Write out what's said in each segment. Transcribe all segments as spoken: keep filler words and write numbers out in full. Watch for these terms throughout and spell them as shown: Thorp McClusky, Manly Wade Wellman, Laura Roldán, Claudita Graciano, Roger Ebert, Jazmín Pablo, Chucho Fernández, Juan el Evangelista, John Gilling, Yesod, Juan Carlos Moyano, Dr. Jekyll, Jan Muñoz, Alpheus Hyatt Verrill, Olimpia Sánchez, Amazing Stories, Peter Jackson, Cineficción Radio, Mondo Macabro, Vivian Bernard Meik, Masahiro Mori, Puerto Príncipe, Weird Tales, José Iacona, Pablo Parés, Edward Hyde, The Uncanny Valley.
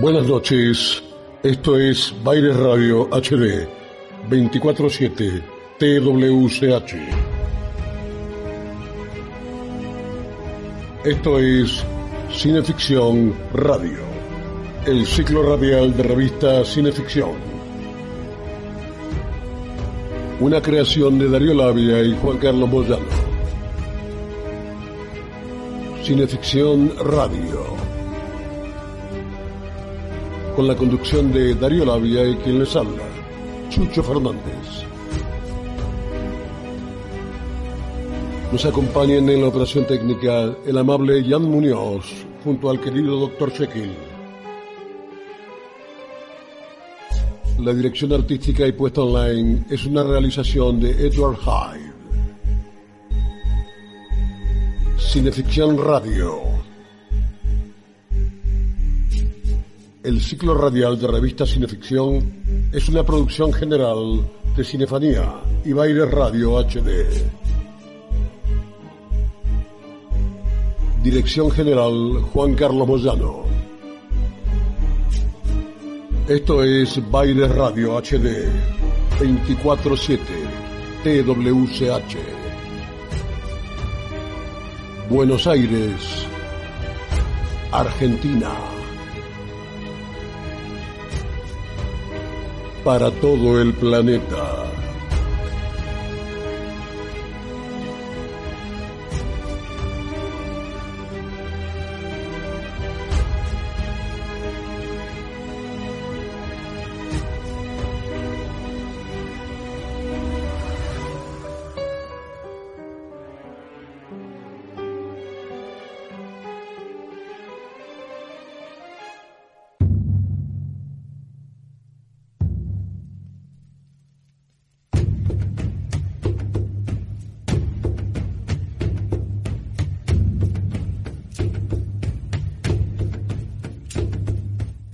Buenas noches, esto es Baile Radio H D veinticuatro siete T W C H. Esto es Cineficción Radio, el ciclo radial de revista Cineficción. Una creación de Darío Lavia y Juan Carlos Moyano. Cineficción Radio, con la conducción de Darío Lavia y quien les habla, Chucho Fernández. Nos acompañan en la operación técnica el amable Jan Muñoz, junto al querido doctor Jekyll. La dirección artística y puesta online es una realización de Edward Hyde. Cineficción Radio, el ciclo radial de revista Cineficción, es una producción general de Cinefanía y Baile Radio H D. Dirección general Juan Carlos Moyano. Esto es Baile Radio H D veinticuatro siete T W C H. Buenos Aires, Argentina. Para todo el planeta.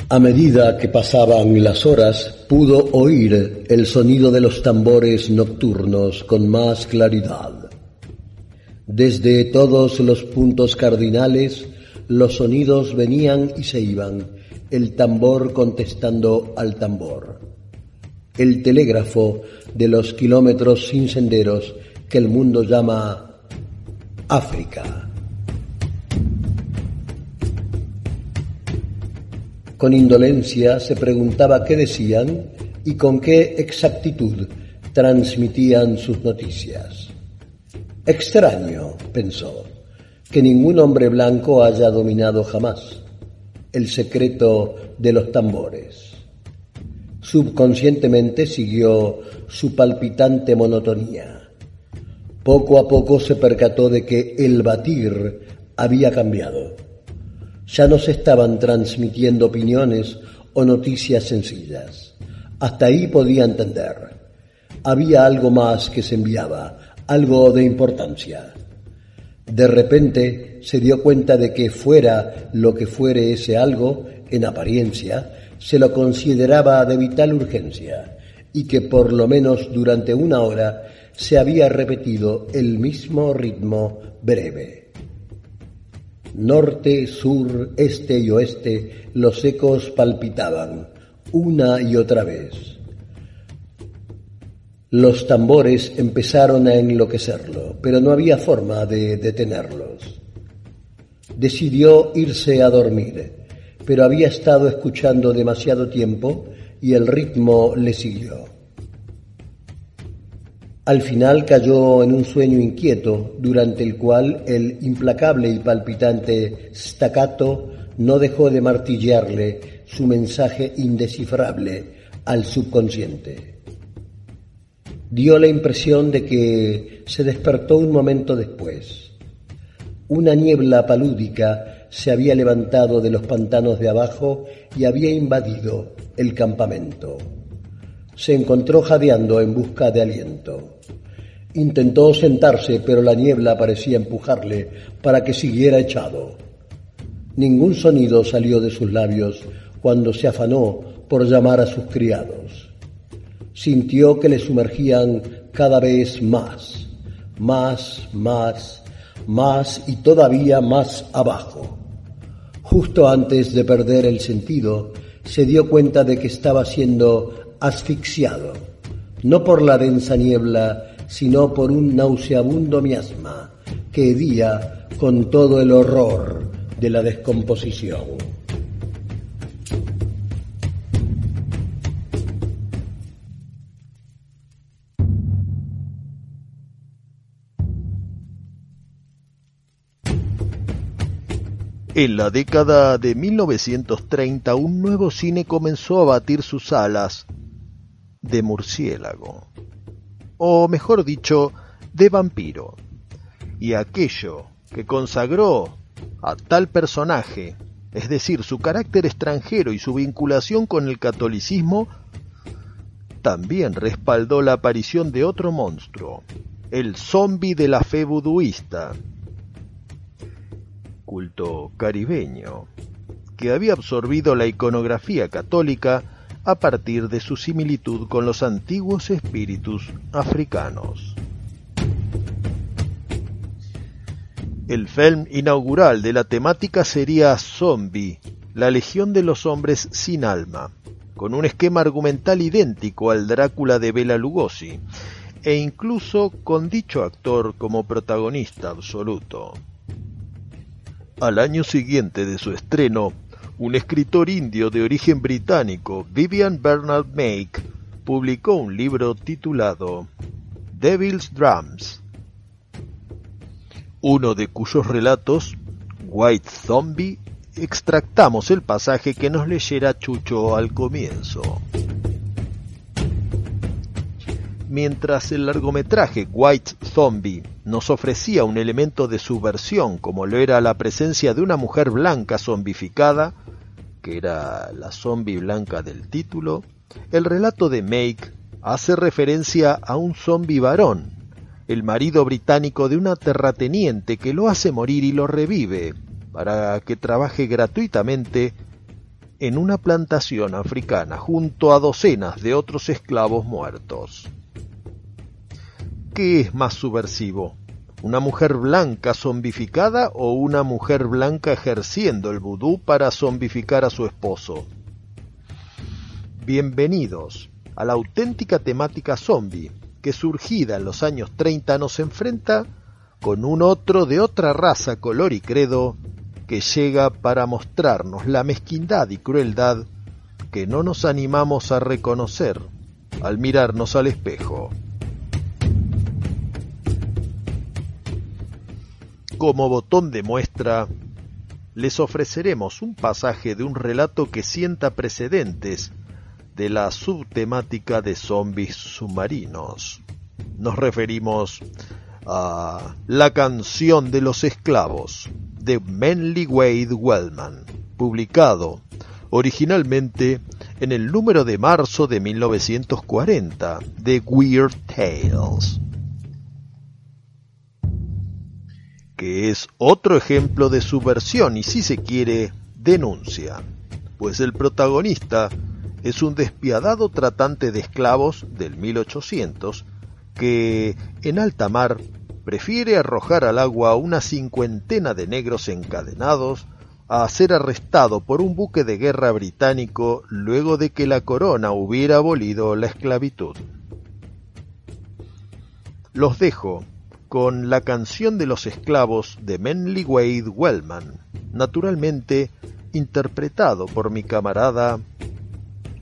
A medida que pasaban las horas, pudo oír el sonido de los tambores nocturnos con más claridad. Desde todos los puntos cardinales, los sonidos venían y se iban, el tambor contestando al tambor. El telégrafo de los kilómetros sin senderos que el mundo llama África. Con indolencia se preguntaba qué decían y con qué exactitud transmitían sus noticias. Extraño, pensó, que ningún hombre blanco haya dominado jamás el secreto de los tambores. Subconscientemente siguió su palpitante monotonía. Poco a poco se percató de que el batir había cambiado. Ya no se estaban transmitiendo opiniones o noticias sencillas. Hasta ahí podía entender. Había algo más que se enviaba, algo de importancia. De repente se dio cuenta de que fuera lo que fuere ese algo, en apariencia, se lo consideraba de vital urgencia y que por lo menos durante una hora se había repetido el mismo ritmo breve. Norte, sur, este y oeste, los ecos palpitaban, una y otra vez. Los tambores empezaron a enloquecerlo, pero no había forma de detenerlos. Decidió irse a dormir, pero había estado escuchando demasiado tiempo y el ritmo le siguió. Al final cayó en un sueño inquieto, durante el cual el implacable y palpitante staccato no dejó de martillearle su mensaje indescifrable al subconsciente. Dio la impresión de que se despertó un momento después. Una niebla palúdica se había levantado de los pantanos de abajo y había invadido el campamento. Se encontró jadeando en busca de aliento. Intentó sentarse, pero la niebla parecía empujarle para que siguiera echado. Ningún sonido salió de sus labios cuando se afanó por llamar a sus criados. Sintió que le sumergían cada vez más, más, más, más y todavía más abajo. Justo antes de perder el sentido, se dio cuenta de que estaba siendo asfixiado, no por la densa niebla, sino por un nauseabundo miasma que hedía con todo el horror de la descomposición. En la década de mil novecientos treinta, un nuevo cine comenzó a batir sus alas de murciélago, o mejor dicho, de vampiro, y aquello que consagró a tal personaje, es decir, su carácter extranjero y su vinculación con el catolicismo, también respaldó la aparición de otro monstruo, el zombi de la fe buduista, culto caribeño, que había absorbido la iconografía católica a partir de su similitud con los antiguos espíritus africanos. El film inaugural de la temática sería Zombie, la legión de los hombres sin alma, con un esquema argumental idéntico al Drácula de Bela Lugosi, e incluso con dicho actor como protagonista absoluto. Al año siguiente de su estreno, un escritor indio de origen británico, Vivian Bernard Meik, publicó un libro titulado Devil's Drums, uno de cuyos relatos, White Zombie, extractamos el pasaje que nos leyera Chucho al comienzo. Mientras el largometraje White Zombie nos ofrecía un elemento de subversión, como lo era la presencia de una mujer blanca zombificada, que era la zombie blanca del título, el relato de Meik hace referencia a un zombie varón, el marido británico de una terrateniente que lo hace morir y lo revive para que trabaje gratuitamente en una plantación africana junto a docenas de otros esclavos muertos. ¿Qué es más subversivo? ¿Una mujer blanca zombificada o una mujer blanca ejerciendo el vudú para zombificar a su esposo? Bienvenidos a la auténtica temática zombie que surgida en los años treinta nos enfrenta con un otro de otra raza, color y credo que llega para mostrarnos la mezquindad y crueldad que no nos animamos a reconocer al mirarnos al espejo. Como botón de muestra, les ofreceremos un pasaje de un relato que sienta precedentes de la subtemática de zombis submarinos. Nos referimos a La canción de los esclavos, de Manly Wade Wellman, publicado originalmente en el número de marzo de mil novecientos cuarenta de Weird Tales, que es otro ejemplo de subversión y, si se quiere, denuncia, pues el protagonista es un despiadado tratante de esclavos del mil ochocientos que, en alta mar, prefiere arrojar al agua una cincuentena de negros encadenados a ser arrestado por un buque de guerra británico luego de que la corona hubiera abolido la esclavitud. Los dejo con La canción de los esclavos de Manly Wade Wellman, naturalmente interpretado por mi camarada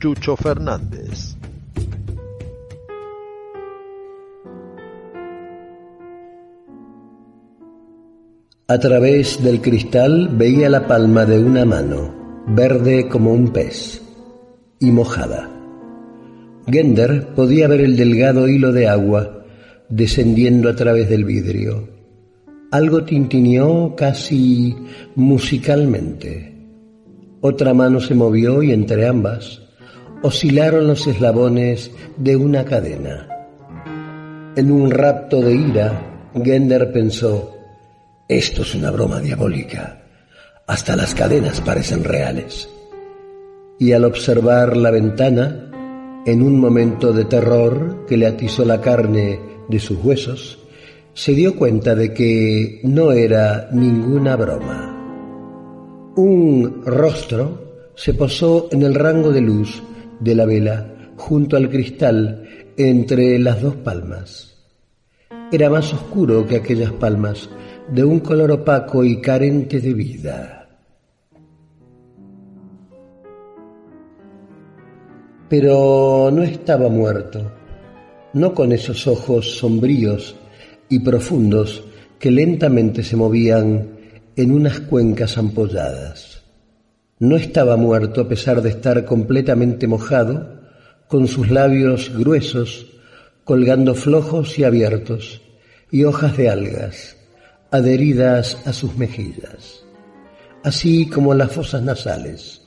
Chucho Fernández. A través del cristal veía la palma de una mano, verde como un pez, y mojada. Gender podía ver el delgado hilo de agua descendiendo a través del vidrio. Algo tintineó casi musicalmente. Otra mano se movió y entre ambas oscilaron los eslabones de una cadena. En un rapto de ira, Gender pensó: esto es una broma diabólica. Hasta las cadenas parecen reales. Y al observar la ventana, en un momento de terror que le atizó la carne de sus huesos, se dio cuenta de que no era ninguna broma. Un rostro se posó en el rango de luz de la vela junto al cristal entre las dos palmas. Era más oscuro que aquellas palmas, de un color opaco y carente de vida. Pero no estaba muerto, no con esos ojos sombríos y profundos que lentamente se movían en unas cuencas ampolladas. No estaba muerto a pesar de estar completamente mojado, con sus labios gruesos, colgando flojos y abiertos, y hojas de algas adheridas a sus mejillas, así como las fosas nasales,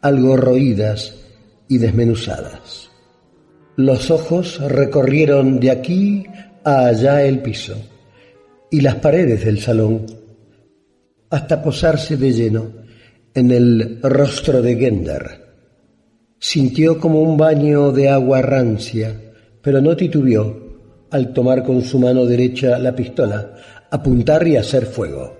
algo roídas y desmenuzadas. Los ojos recorrieron de aquí a allá el piso y las paredes del salón, hasta posarse de lleno en el rostro de Gender. Sintió como un baño de agua rancia, pero no titubeó al tomar con su mano derecha la pistola, apuntar y hacer fuego.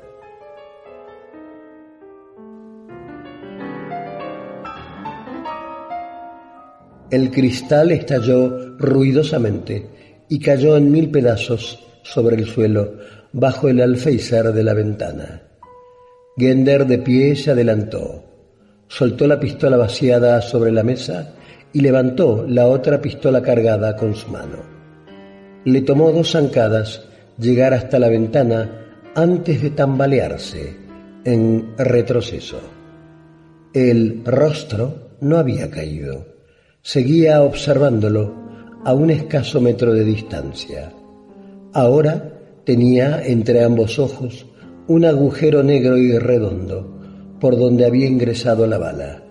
El cristal estalló ruidosamente y cayó en mil pedazos sobre el suelo bajo el alféizar de la ventana. Gender, de pie, se adelantó, soltó la pistola vaciada sobre la mesa y levantó la otra pistola cargada con su mano. Le tomó dos zancadas llegar hasta la ventana antes de tambalearse en retroceso. El rostro no había caído. Seguía observándolo a un escaso metro de distancia. Ahora tenía entre ambos ojos un agujero negro y redondo por donde había ingresado la bala.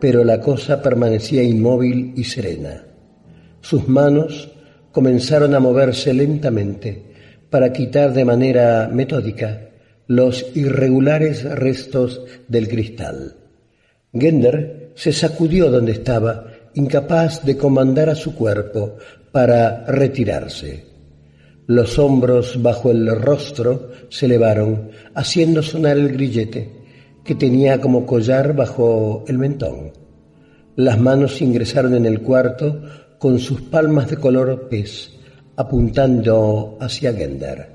Pero la cosa permanecía inmóvil y serena. Sus manos comenzaron a moverse lentamente para quitar de manera metódica los irregulares restos del cristal. Gender se sacudió donde estaba, incapaz de comandar a su cuerpo para retirarse. Los hombros bajo el rostro se elevaron, haciendo sonar el grillete que tenía como collar bajo el mentón. Las manos ingresaron en el cuarto con sus palmas de color pez, apuntando hacia Gender.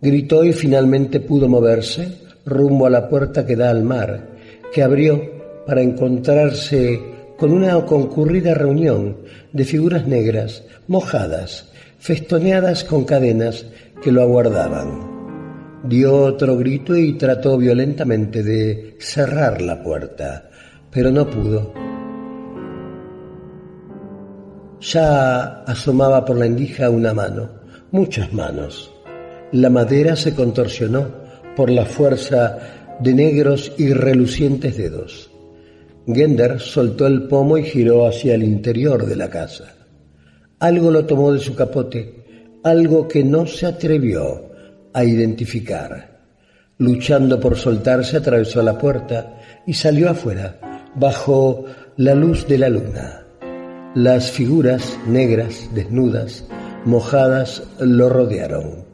Gritó y finalmente pudo moverse rumbo a la puerta que da al mar, que abrió para encontrarse con una concurrida reunión de figuras negras, mojadas, festoneadas con cadenas que lo aguardaban. Dio otro grito y trató violentamente de cerrar la puerta, pero no pudo. Ya asomaba por la endija una mano, muchas manos. La madera se contorsionó por la fuerza de negros y relucientes dedos. Gender soltó el pomo y giró hacia el interior de la casa. Algo lo tomó de su capote, algo que no se atrevió a identificar. Luchando por soltarse, atravesó la puerta y salió afuera, bajo la luz de la luna. Las figuras negras, desnudas, mojadas, lo rodearon.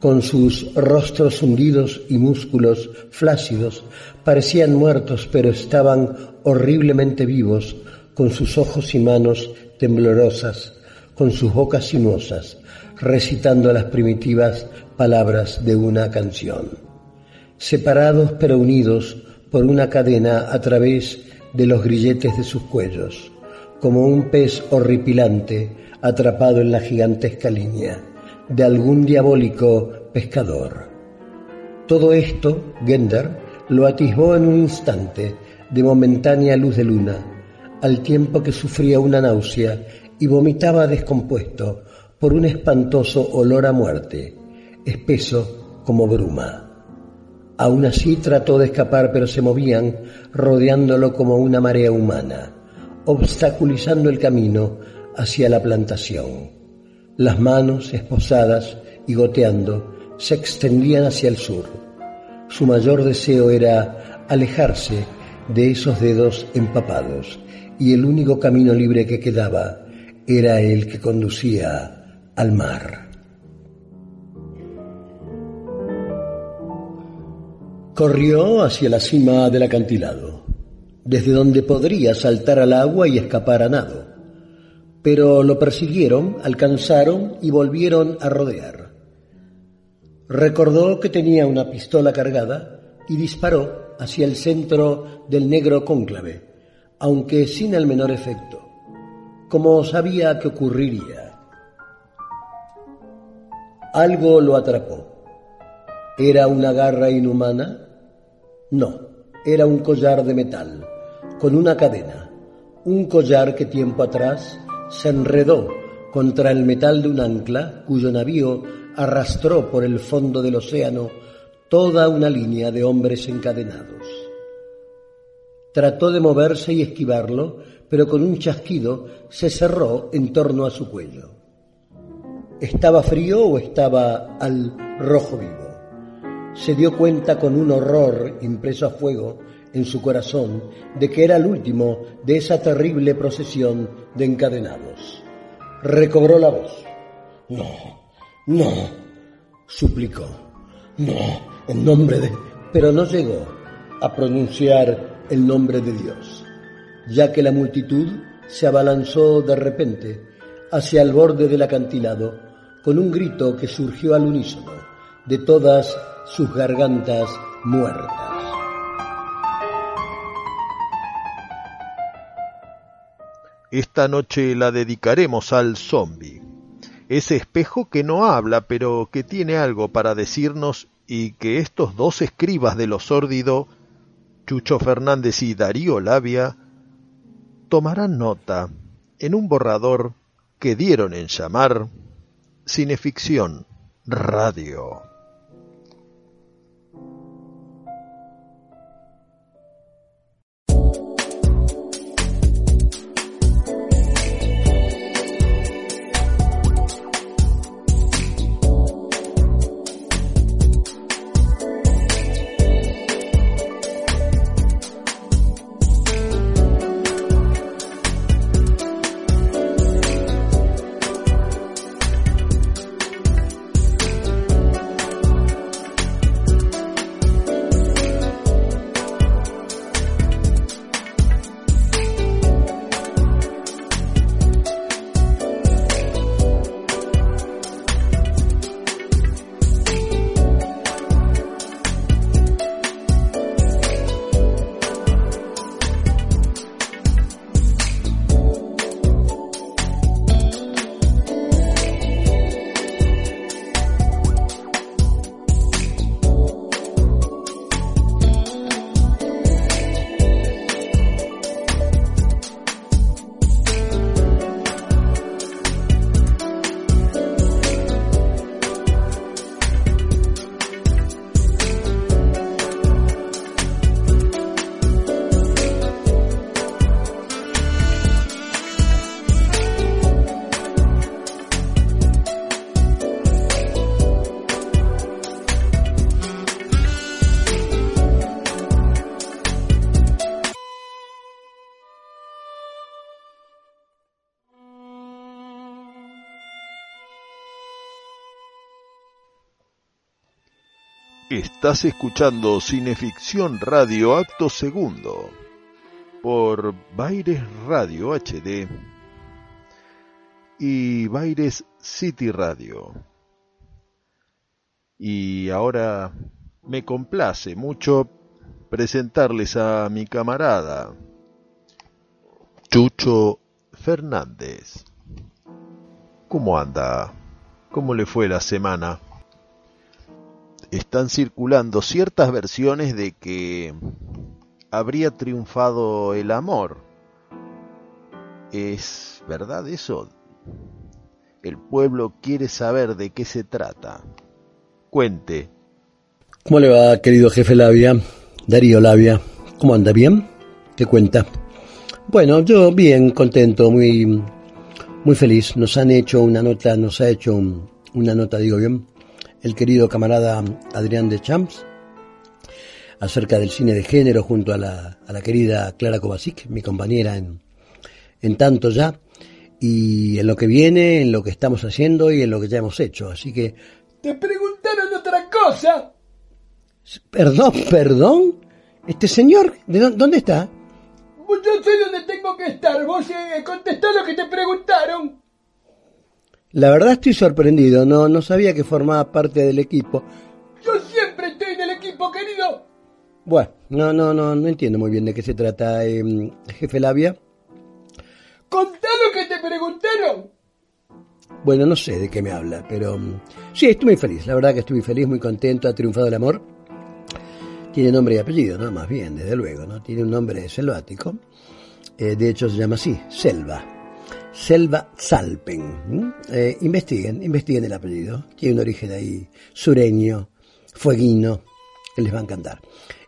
Con sus rostros hundidos y músculos flácidos, parecían muertos, pero estaban horriblemente vivos, con sus ojos y manos temblorosas, con sus bocas sinuosas, recitando las primitivas palabras de una canción. Separados pero unidos por una cadena a través de los grilletes de sus cuellos, como un pez horripilante atrapado en la gigantesca línea de algún diabólico pescador. Todo esto, Gender lo atisbó en un instante de momentánea luz de luna, al tiempo que sufría una náusea y vomitaba descompuesto por un espantoso olor a muerte, espeso como bruma. Aún así trató de escapar, pero se movían rodeándolo como una marea humana, obstaculizando el camino hacia la plantación. Las manos, esposadas y goteando, se extendían hacia el sur. Su mayor deseo era alejarse de esos dedos empapados, y el único camino libre que quedaba era el que conducía al mar. Corrió hacia la cima del acantilado, desde donde podría saltar al agua y escapar a nado, pero lo persiguieron, alcanzaron y volvieron a rodear. Recordó que tenía una pistola cargada y disparó hacia el centro del negro cónclave, aunque sin el menor efecto, como sabía que ocurriría. Algo lo atrapó. ¿Era una garra inhumana? No, era un collar de metal, con una cadena, un collar que tiempo atrás se enredó contra el metal de un ancla cuyo navío arrastró por el fondo del océano toda una línea de hombres encadenados. Trató de moverse y esquivarlo, pero con un chasquido se cerró en torno a su cuello. ¿Estaba frío o estaba al rojo vivo? Se dio cuenta con un horror impreso a fuego en su corazón de que era el último de esa terrible procesión de encadenados. Recobró la voz. No, no, suplicó. No, en nombre de... Pero no llegó a pronunciar el nombre de Dios, ya que la multitud se abalanzó de repente hacia el borde del acantilado con un grito que surgió al unísono de todas sus gargantas muertas. Esta noche la dedicaremos al zombie, ese espejo que no habla pero que tiene algo para decirnos y que estos dos escribas de lo sórdido, Chucho Fernández y Darío Lavia, tomarán nota en un borrador que dieron en llamar Cineficción Radio. Estás escuchando Cineficción Radio Acto Segundo por Baile Radio H D y Baile City Radio. Y ahora me complace mucho presentarles a mi camarada Chucho Fernández. ¿Cómo anda? ¿Cómo le fue la semana? Están circulando ciertas versiones de que habría triunfado el amor. ¿Es verdad eso? El pueblo quiere saber de qué se trata. Cuente. ¿Cómo le va, querido jefe Lavia? Darío Lavia. ¿Cómo anda? ¿Bien? ¿Qué cuenta? Bueno, yo bien, contento, muy, muy feliz. Nos han hecho una nota, nos ha hecho una nota, digo bien, el querido camarada Adrián de Champs, acerca del cine de género, junto a la, a la querida Clara Kovacic, mi compañera en, en tanto ya, y en lo que viene, en lo que estamos haciendo y en lo que ya hemos hecho. Así que, ¿te preguntaron otra cosa? Perdón, perdón. Este señor, ¿de dónde, dónde está? Yo soy donde tengo que estar. Vos eh, contestá lo que te preguntaron. La verdad estoy sorprendido, no, no sabía que formaba parte del equipo. Yo siempre estoy en el equipo, querido. Bueno, no, no, no, no entiendo muy bien de qué se trata, eh, jefe Lavia. ¡Contá lo que te preguntaron! Bueno, no sé de qué me habla, pero... sí, estoy muy feliz, la verdad que estoy muy feliz, muy contento, ha triunfado el amor. Tiene nombre y apellido, ¿no? Más bien, desde luego, ¿no? Tiene un nombre selvático. Eh, de hecho se llama así, Selva. Selva Salpen. Eh, investiguen, investiguen el apellido. Tiene un origen ahí sureño, fueguino, que les va a encantar.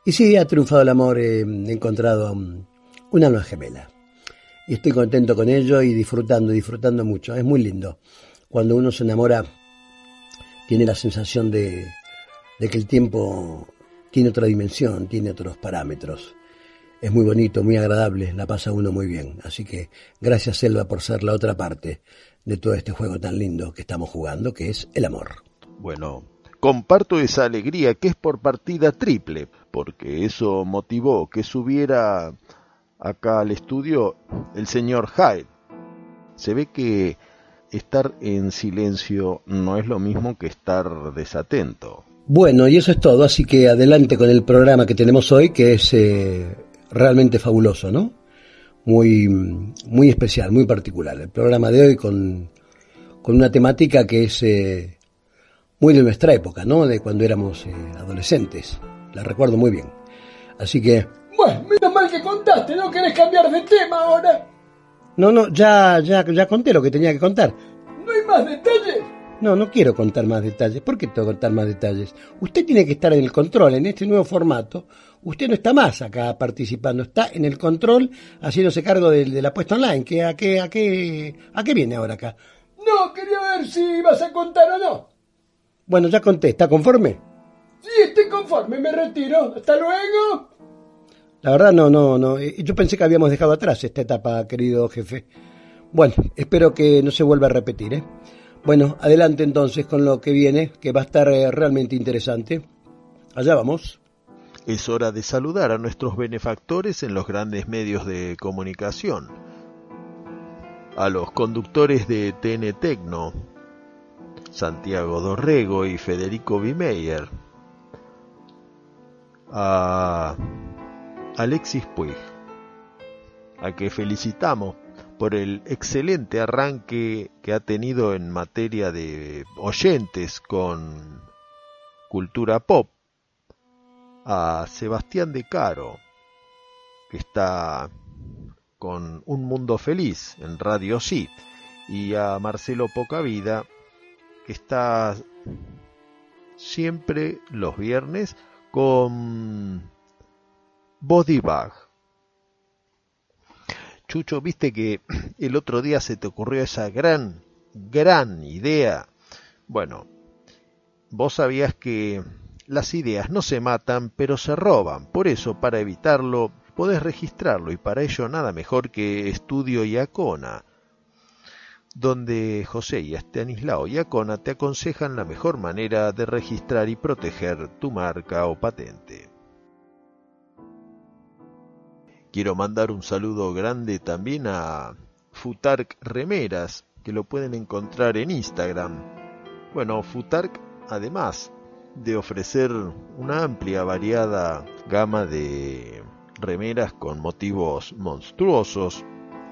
Y sí, ha triunfado el amor, eh, he encontrado um, una alma gemela. Y estoy contento con ello y disfrutando, disfrutando mucho. Es muy lindo. Cuando uno se enamora, tiene la sensación de, de que el tiempo tiene otra dimensión, tiene otros parámetros. Es muy bonito, muy agradable, la pasa uno muy bien. Así que gracias, Selva, por ser la otra parte de todo este juego tan lindo que estamos jugando, que es el amor. Bueno, comparto esa alegría que es por partida triple, porque eso motivó que subiera acá al estudio el señor Hyde. Se ve que estar en silencio no es lo mismo que estar desatento. Bueno, y eso es todo, así que adelante con el programa que tenemos hoy, que es eh, realmente fabuloso, ¿no? Muy, muy especial, muy particular. El programa de hoy con, con una temática que es eh, muy de nuestra época, ¿no? De cuando éramos eh, adolescentes. La recuerdo muy bien. Así que... bueno, menos mal que contaste, ¿no querés cambiar de tema ahora? No, no, ya, ya, ya conté lo que tenía que contar. ¿No hay más detalles? No, no quiero contar más detalles. ¿Por qué tengo que contar más detalles? Usted tiene que estar en el control, en este nuevo formato. Usted no está más acá participando, está en el control haciéndose cargo de, de la puesta online. ¿Qué, a, qué, a, qué, ¿A qué viene ahora acá? No, quería ver si vas a contar o no. Bueno, ya conté. ¿Está conforme? Sí, estoy conforme. Me retiro. Hasta luego. La verdad no, no, no. Yo pensé que habíamos dejado atrás esta etapa, querido jefe. Bueno, espero que no se vuelva a repetir, ¿eh? Bueno, adelante entonces con lo que viene, que va a estar eh, realmente interesante. Allá vamos. Es hora de saludar a nuestros benefactores en los grandes medios de comunicación. A los conductores de TNTecno, Santiago Dorrego y Federico Bimeyer. A Alexis Puig, a que felicitamos por el excelente arranque que ha tenido en materia de oyentes con cultura pop, a Sebastián De Caro, que está con Un Mundo Feliz en Radio Sí, y a Marcelo Pocavida, que está siempre los viernes con Body Bag. Chucho, viste que el otro día se te ocurrió esa gran, gran idea. Bueno, vos sabías que las ideas no se matan, pero se roban. Por eso, para evitarlo, podés registrarlo. Y para ello, nada mejor que Estudio Iacona, donde José y Estanislao Iacona te aconsejan la mejor manera de registrar y proteger tu marca o patente. Quiero mandar un saludo grande también a Futark Remeras, que lo pueden encontrar en Instagram. Bueno, Futark además de ofrecer una amplia, variada gama de remeras con motivos monstruosos,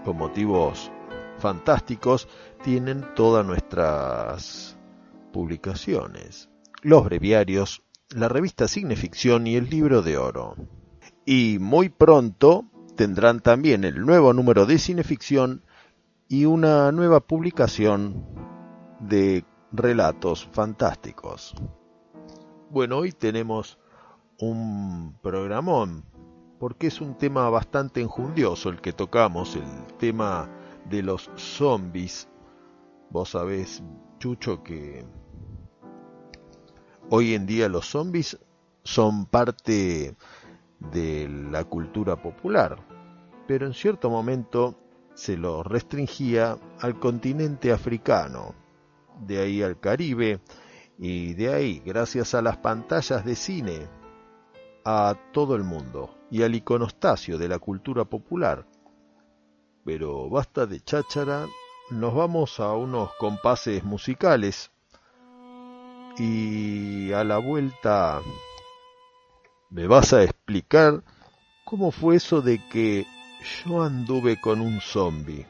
con motivos fantásticos, tienen todas nuestras publicaciones, los breviarios, la revista Cineficción y el libro de oro. Y muy pronto tendrán también el nuevo número de Cineficción y una nueva publicación de relatos fantásticos. Bueno, hoy tenemos un programón, porque es un tema bastante enjundioso el que tocamos, el tema de los zombies. Vos sabés, Chucho, que hoy en día los zombies son parte de la cultura popular, pero en cierto momento se los restringía al continente africano, de ahí al Caribe, y de ahí, gracias a las pantallas de cine, a todo el mundo y al iconostasio de la cultura popular. Pero basta de cháchara, nos vamos a unos compases musicales y a la vuelta me vas a explicar cómo fue eso de que yo anduve con un zombie.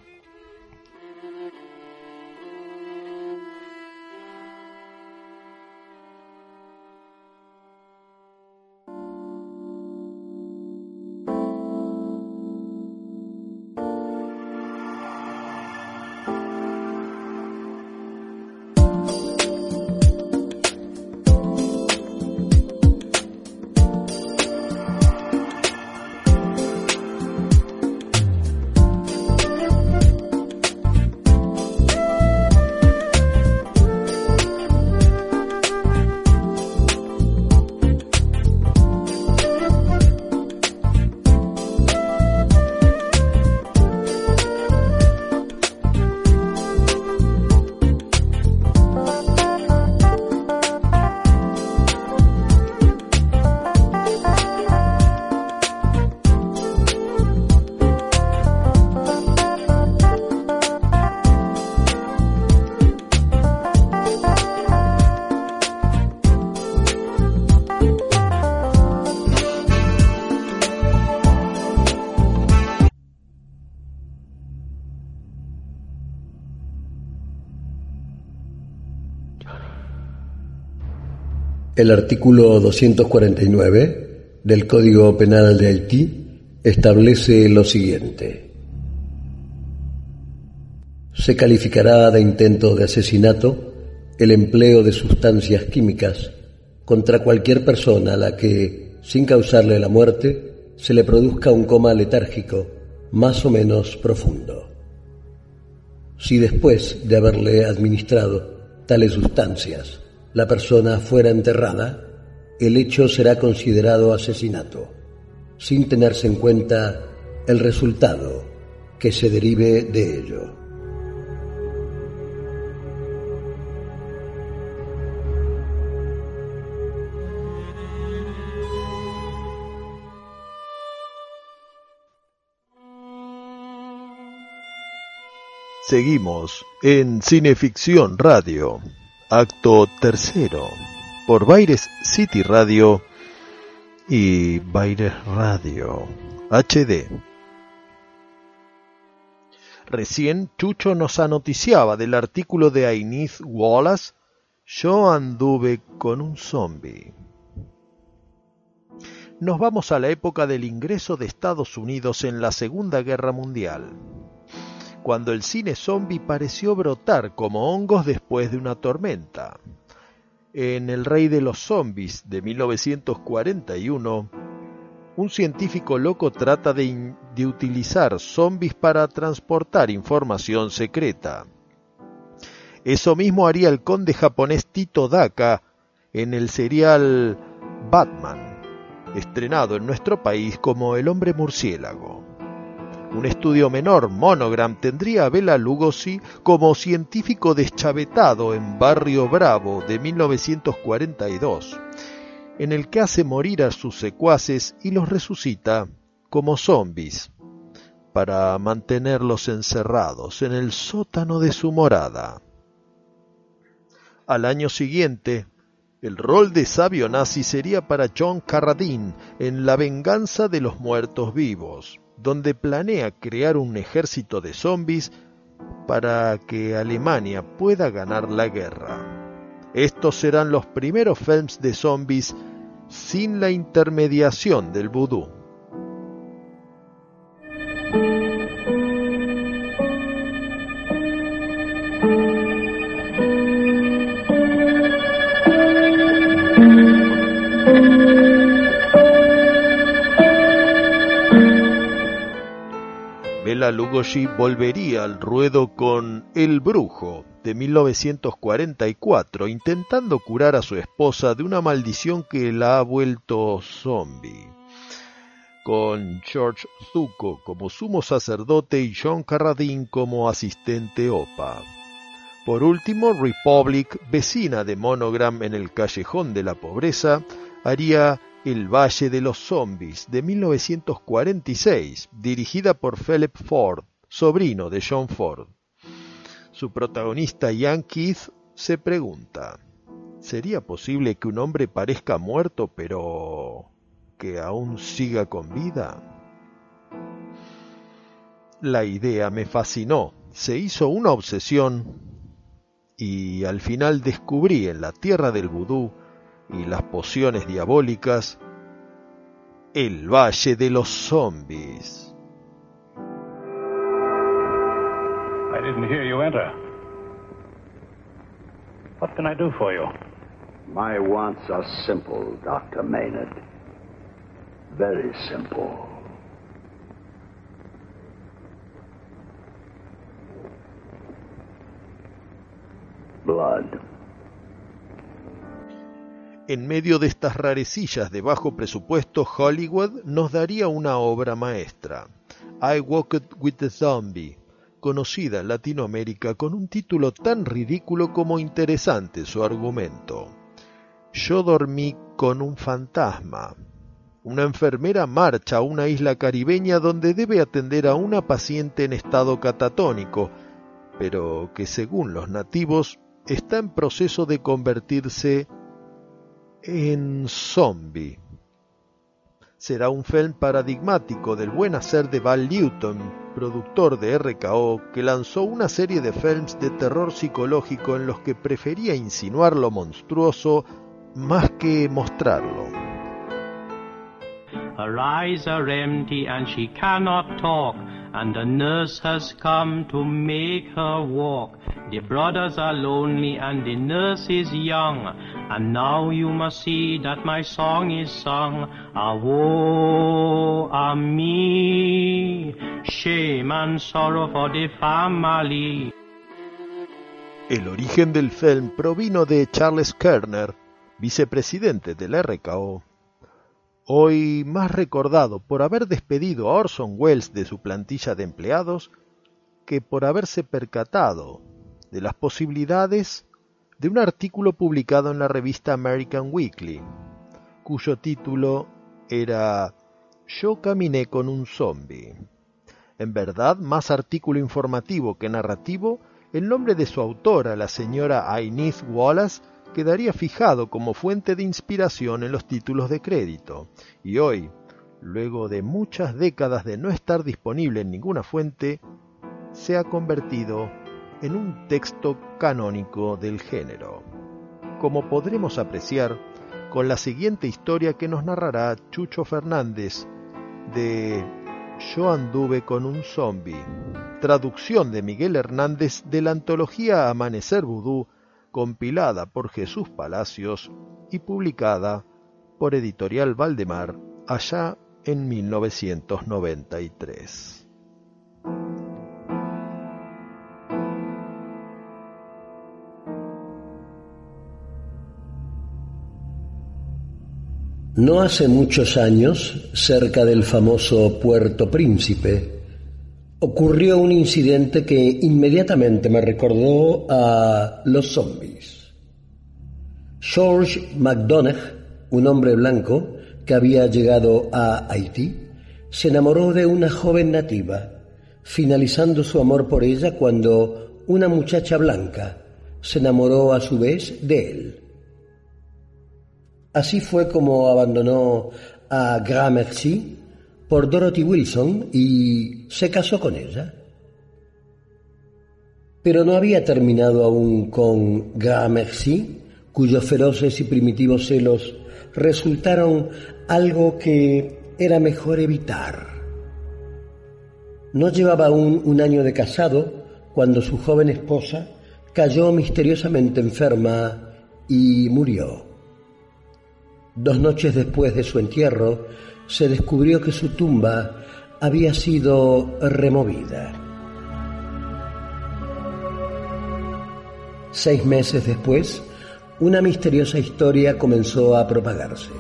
El artículo doscientos cuarenta y nueve del Código Penal de Haití establece lo siguiente. Se calificará de intento de asesinato el empleo de sustancias químicas contra cualquier persona a la que, sin causarle la muerte, se le produzca un coma letárgico más o menos profundo. Si después de haberle administrado tales sustancias la persona fuera enterrada, el hecho será considerado asesinato, sin tenerse en cuenta el resultado que se derive de ello. Seguimos en Cineficción Radio. Acto tercero, por Baires City Radio y Baires Radio H D. Recién Chucho nos anoticiaba del artículo de Inez Wallace, Yo anduve con un zombie. Nos vamos a la época del ingreso de Estados Unidos en la Segunda Guerra Mundial, cuando el cine zombie pareció brotar como hongos después de una tormenta. En El Rey de los Zombies de mil novecientos cuarenta y uno, un científico loco trata de, de utilizar zombies para transportar información secreta. Eso mismo haría el conde japonés Tito Daka en el serial Batman, estrenado en nuestro país como El Hombre Murciélago. Un estudio menor, Monogram, tendría a Bela Lugosi como científico deschavetado en Barrio Bravo de mil novecientos cuarenta y dos, en el que hace morir a sus secuaces y los resucita como zombies, para mantenerlos encerrados en el sótano de su morada. Al año siguiente, El rol de sabio nazi sería para John Carradine en La venganza de los muertos vivos, donde planea crear un ejército de zombies para que Alemania pueda ganar la guerra. Estos serán los primeros films de zombies sin la intermediación del vudú. Bela Lugosi volvería al ruedo con El Brujo de mil novecientos cuarenta y cuatro, intentando curar a su esposa de una maldición que la ha vuelto zombie, con George Zuko como sumo sacerdote y John Carradine como asistente O P A. Por último, Republic, vecina de Monogram en el Callejón de la Pobreza, haría El Valle de los Zombies de mil novecientos cuarenta y seis, dirigida por Philip Ford, sobrino de John Ford. Su protagonista Ian Keith se pregunta: ¿sería posible que un hombre parezca muerto pero que aún siga con vida? La idea me fascinó, se hizo una obsesión y al final descubrí en la tierra del vudú y las pociones diabólicas, El Valle de los Zombies. I didn't hear you enter. What can I do for you? My wants are simple, Doctor Maynard. Very simple. Blood. En medio de estas rarecillas de bajo presupuesto, Hollywood nos daría una obra maestra, I Walked with the Zombie, conocida en Latinoamérica con un título tan ridículo como interesante su argumento. Yo dormí con un fantasma. Una enfermera marcha a una isla caribeña donde debe atender a una paciente en estado catatónico, pero que según los nativos está en proceso de convertirse en zombie. Será un film paradigmático del buen hacer de Val Lewton, productor de R K O, que lanzó una serie de films de terror psicológico en los que prefería insinuar lo monstruoso más que mostrarlo. Her eyes are empty and she cannot talk, and a nurse has come to make her walk. The brothers are lonely and the nurse is young, and now you must see that my song is sung. Ah, woe, ah, me, shame and sorrow for the family. El origen del film provino de Charles Koerner, vicepresidente del R K O, hoy más recordado por haber despedido a Orson Welles de su plantilla de empleados que por haberse percatado de las posibilidades de un artículo publicado en la revista American Weekly, cuyo título era Yo caminé con un zombie. En verdad, más artículo informativo que narrativo, el nombre de su autora, la señora Inez Wallace, quedaría fijado como fuente de inspiración en los títulos de crédito. Y hoy, luego de muchas décadas de no estar disponible en ninguna fuente, se ha convertido en un texto canónico del género, como podremos apreciar con la siguiente historia que nos narrará Chucho Fernández de Yo anduve con un zombie, traducción de Miguel Hernández de la antología Amanecer Vudú, compilada por Jesús Palacios y publicada por Editorial Valdemar allá en mil novecientos noventa y tres. No hace muchos años, cerca del famoso Puerto Príncipe, ocurrió un incidente que inmediatamente me recordó a los zombies. George McDonagh, un hombre blanco que había llegado a Haití, se enamoró de una joven nativa, finalizando su amor por ella cuando una muchacha blanca se enamoró a su vez de él. Así fue como abandonó a Gramercy por Dorothy Wilson y se casó con ella. Pero no había terminado aún con Gramercy, cuyos feroces y primitivos celos resultaron algo que era mejor evitar. No llevaba aún un año de casado cuando su joven esposa cayó misteriosamente enferma y murió. Dos noches después de su entierro, se descubrió que su tumba había sido removida. Seis meses después, una misteriosa historia comenzó a propagarse.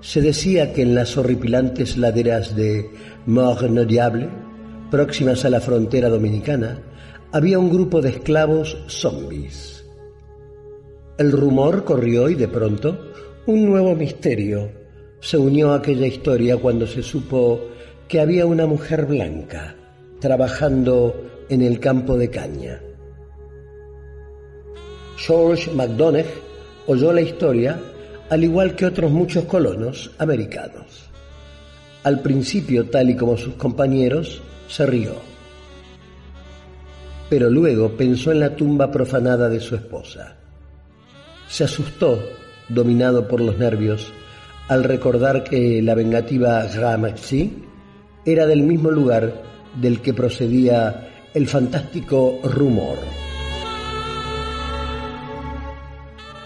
Se decía que en las horripilantes laderas de Morne Diable, próximas a la frontera dominicana, había un grupo de esclavos zombis. El rumor corrió y de pronto un nuevo misterio se unió a aquella historia cuando se supo que había una mujer blanca trabajando en el campo de caña. George McDonagh oyó la historia, al igual que otros muchos colonos americanos. Al principio, tal y como sus compañeros, se rió. Pero luego pensó en la tumba profanada de su esposa. Se asustó, dominado por los nervios, al recordar que la vengativa Gramercy era del mismo lugar del que procedía el fantástico rumor.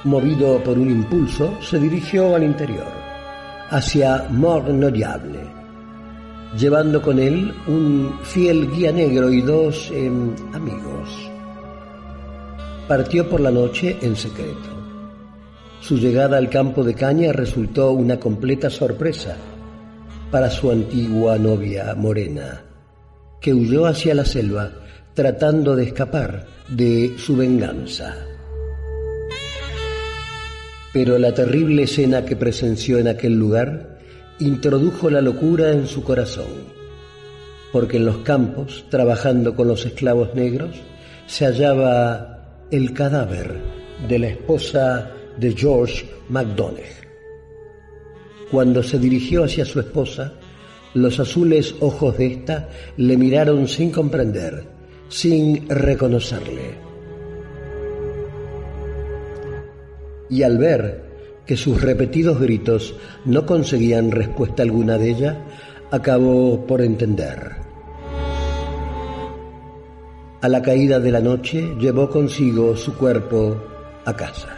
Movido por un impulso, se dirigió al interior, hacia Morne Diable, llevando con él un fiel guía negro y dos eh, amigos. Partió por la noche en secreto. Su llegada al campo de caña resultó una completa sorpresa para su antigua novia morena, que huyó hacia la selva tratando de escapar de su venganza. Pero la terrible escena que presenció en aquel lugar introdujo la locura en su corazón, porque en los campos, trabajando con los esclavos negros, se hallaba el cadáver de la esposa de George McDonagh. Cuando se dirigió hacia su esposa, los azules ojos de ésta le miraron sin comprender, sin reconocerle. Y al ver que sus repetidos gritos no conseguían respuesta alguna de ella, acabó por entender. A la caída de la noche llevó consigo su cuerpo a casa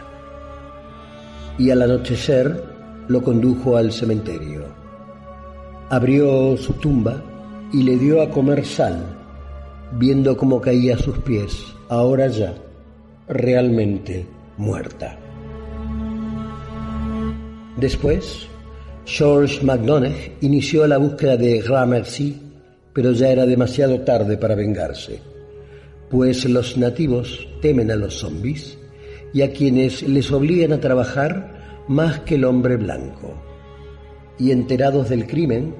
y al anochecer lo condujo al cementerio. Abrió su tumba y le dio a comer sal, viendo cómo caía a sus pies, ahora ya realmente muerta. Después, George McDonagh inició la búsqueda de Gramercy, pero ya era demasiado tarde para vengarse, pues los nativos temen a los zombis y a quienes les obligan a trabajar más que el hombre blanco. Y enterados del crimen,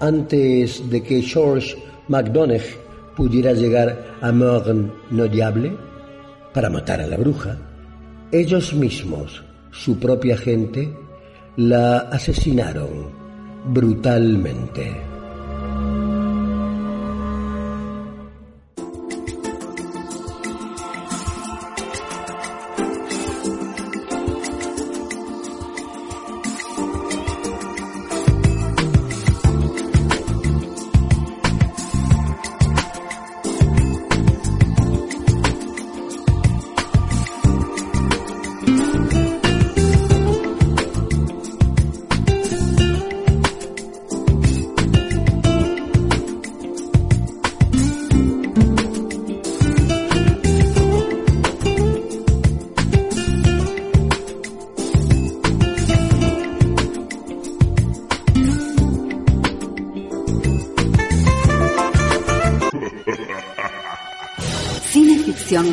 antes de que George McDonagh pudiera llegar a Morne Diable para matar a la bruja, ellos mismos, su propia gente, la asesinaron brutalmente.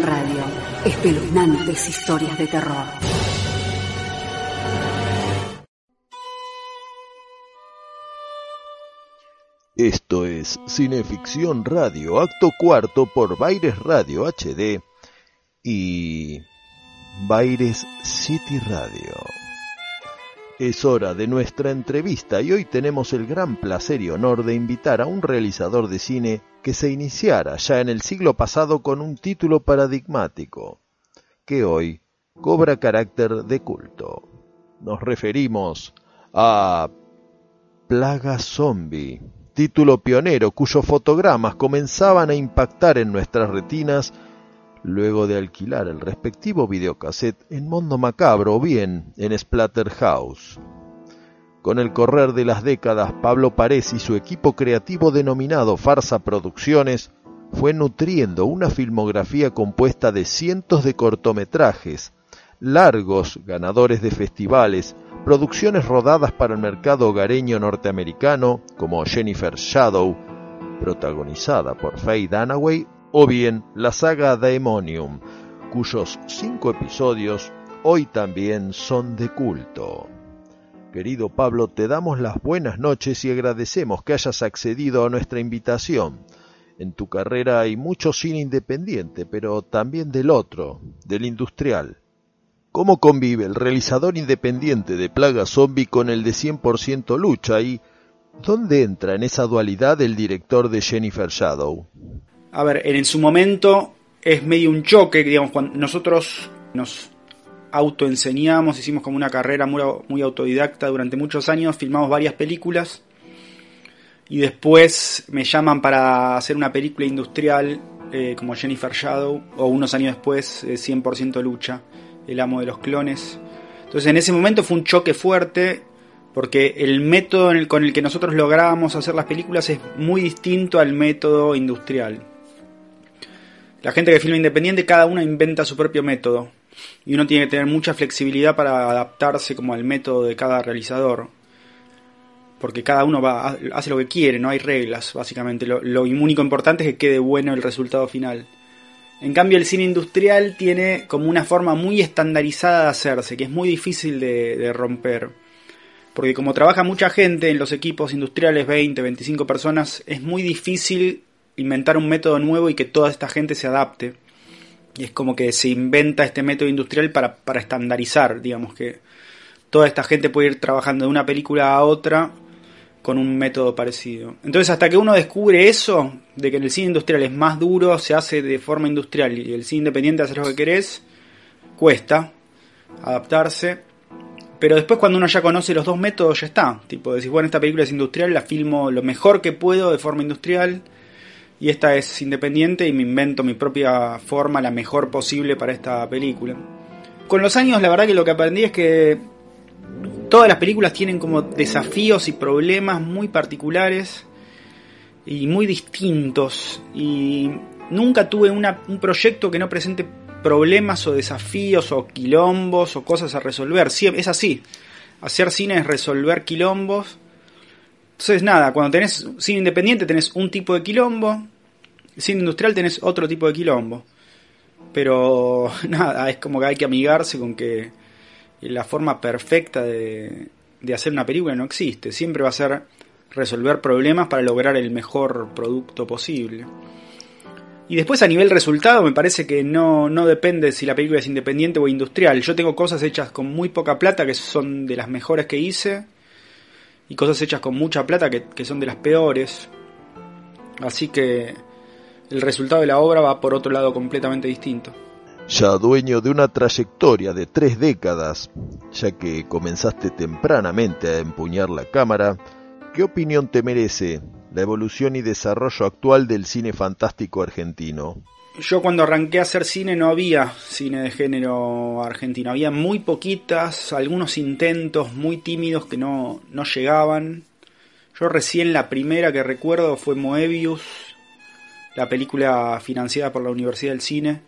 Radio, espeluznantes historias de terror. Esto es Cineficción Radio, acto cuarto por Baile Radio H D y Baile City Radio. Es hora de nuestra entrevista y hoy tenemos el gran placer y honor de invitar a un realizador de cine que se iniciara ya en el siglo pasado con un título paradigmático, que hoy cobra carácter de culto. Nos referimos a Plaga Zombie, título pionero cuyos fotogramas comenzaban a impactar en nuestras retinas luego de alquilar el respectivo videocassette en Mondo Macabro o bien en Splatterhouse. Con el correr de las décadas, Pablo Parés y su equipo creativo denominado Farsa Producciones fue nutriendo una filmografía compuesta de cientos de cortometrajes, largos ganadores de festivales, producciones rodadas para el mercado hogareño norteamericano como Jennifer Shadow, protagonizada por Faye Dunaway, o bien la saga Daemonium, cuyos cinco episodios hoy también son de culto. Querido Pablo, te damos las buenas noches y agradecemos que hayas accedido a nuestra invitación. En tu carrera hay mucho cine independiente, pero también del otro, del industrial. ¿Cómo convive el realizador independiente de Plaga Zombie con el de cien por ciento Lucha? ¿Y dónde entra en esa dualidad el director de Jennifer Shadow? A ver, en su momento es medio un choque, digamos, cuando nosotros nos autoenseñamos, hicimos como una carrera muy, muy autodidacta durante muchos años, filmamos varias películas y después me llaman para hacer una película industrial eh, como Jennifer Shadow o unos años después eh, cien por ciento Lucha, El Amo de los Clones. Entonces en ese momento fue un choque fuerte porque el método en el, con el que nosotros lográbamos hacer las películas es muy distinto al método industrial. La gente que filma independiente, cada uno inventa su propio método. Y uno tiene que tener mucha flexibilidad para adaptarse como al método de cada realizador. Porque cada uno va, hace lo que quiere, no hay reglas, básicamente. Lo, lo único importante es que quede bueno el resultado final. En cambio, el cine industrial tiene como una forma muy estandarizada de hacerse, que es muy difícil de, de romper. Porque como trabaja mucha gente en los equipos industriales, veinte, veinticinco personas, es muy difícil inventar un método nuevo y que toda esta gente se adapte. Y es como que se inventa este método industrial para, para estandarizar, digamos, que toda esta gente puede ir trabajando de una película a otra con un método parecido. Entonces, hasta que uno descubre eso, de que en el cine industrial es más duro, se hace de forma industrial, y el cine independiente hace lo que querés, cuesta adaptarse. Pero después, cuando uno ya conoce los dos métodos, ya está. Tipo, decís, bueno, esta película es industrial, la filmo lo mejor que puedo de forma industrial. Y esta es independiente y me invento mi propia forma, la mejor posible para esta película. Con los años, la verdad que lo que aprendí es que todas las películas tienen como desafíos y problemas muy particulares y muy distintos. Y nunca tuve una, un proyecto que no presente problemas o desafíos o quilombos o cosas a resolver. Sí, es así, hacer cine es resolver quilombos. Entonces nada, cuando tenés cine independiente tenés un tipo de quilombo, cine industrial tenés otro tipo de quilombo. Pero nada, es como que hay que amigarse con que la forma perfecta de, de hacer una película no existe. Siempre va a ser resolver problemas para lograr el mejor producto posible. Y después a nivel resultado me parece que no, no depende si la película es independiente o industrial. Yo tengo cosas hechas con muy poca plata que son de las mejores que hice. Y cosas hechas con mucha plata que, que son de las peores. Así que el resultado de la obra va por otro lado completamente distinto. Ya dueño de una trayectoria de tres décadas, ya que comenzaste tempranamente a empuñar la cámara, ¿qué opinión te merece la evolución y desarrollo actual del cine fantástico argentino? Yo cuando arranqué a hacer cine no había cine de género argentino, había muy poquitas, algunos intentos muy tímidos que no, no llegaban. Yo recién la primera que recuerdo fue Moebius, la película financiada por la Universidad del Cine,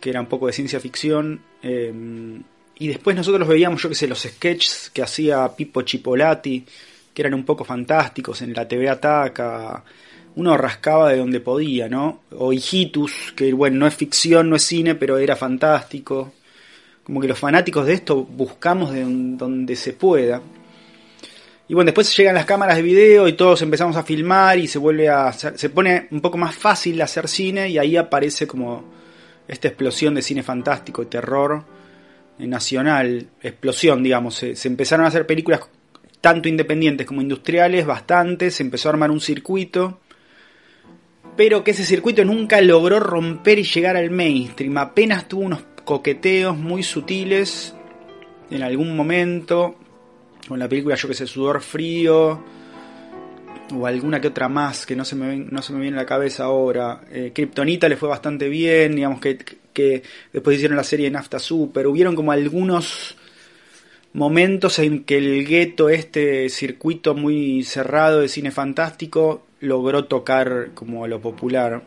que era un poco de ciencia ficción. Eh, y después nosotros veíamos, yo qué sé, los sketches que hacía Pipo Chipolati, que eran un poco fantásticos en la T V Ataca. Uno rascaba de donde podía, ¿no? O Hijitus, que bueno, no es ficción, no es cine, pero era fantástico. Como que los fanáticos de esto buscamos de donde se pueda. Y bueno, después llegan las cámaras de video y todos empezamos a filmar y se vuelve a hacer, se pone un poco más fácil hacer cine y ahí aparece como esta explosión de cine fantástico y terror nacional, explosión, digamos. Se, se empezaron a hacer películas tanto independientes como industriales, bastante, se empezó a armar un circuito, pero que ese circuito nunca logró romper y llegar al mainstream, apenas tuvo unos coqueteos muy sutiles en algún momento, con la película, yo que sé, Sudor Frío, o alguna que otra más que no se me ven, no se me viene a la cabeza ahora. Eh, Kryptonita le fue bastante bien, digamos que, que después hicieron la serie de Nafta Super. Hubieron como algunos momentos en que el gueto, este circuito muy cerrado de cine fantástico, logró tocar como lo popular.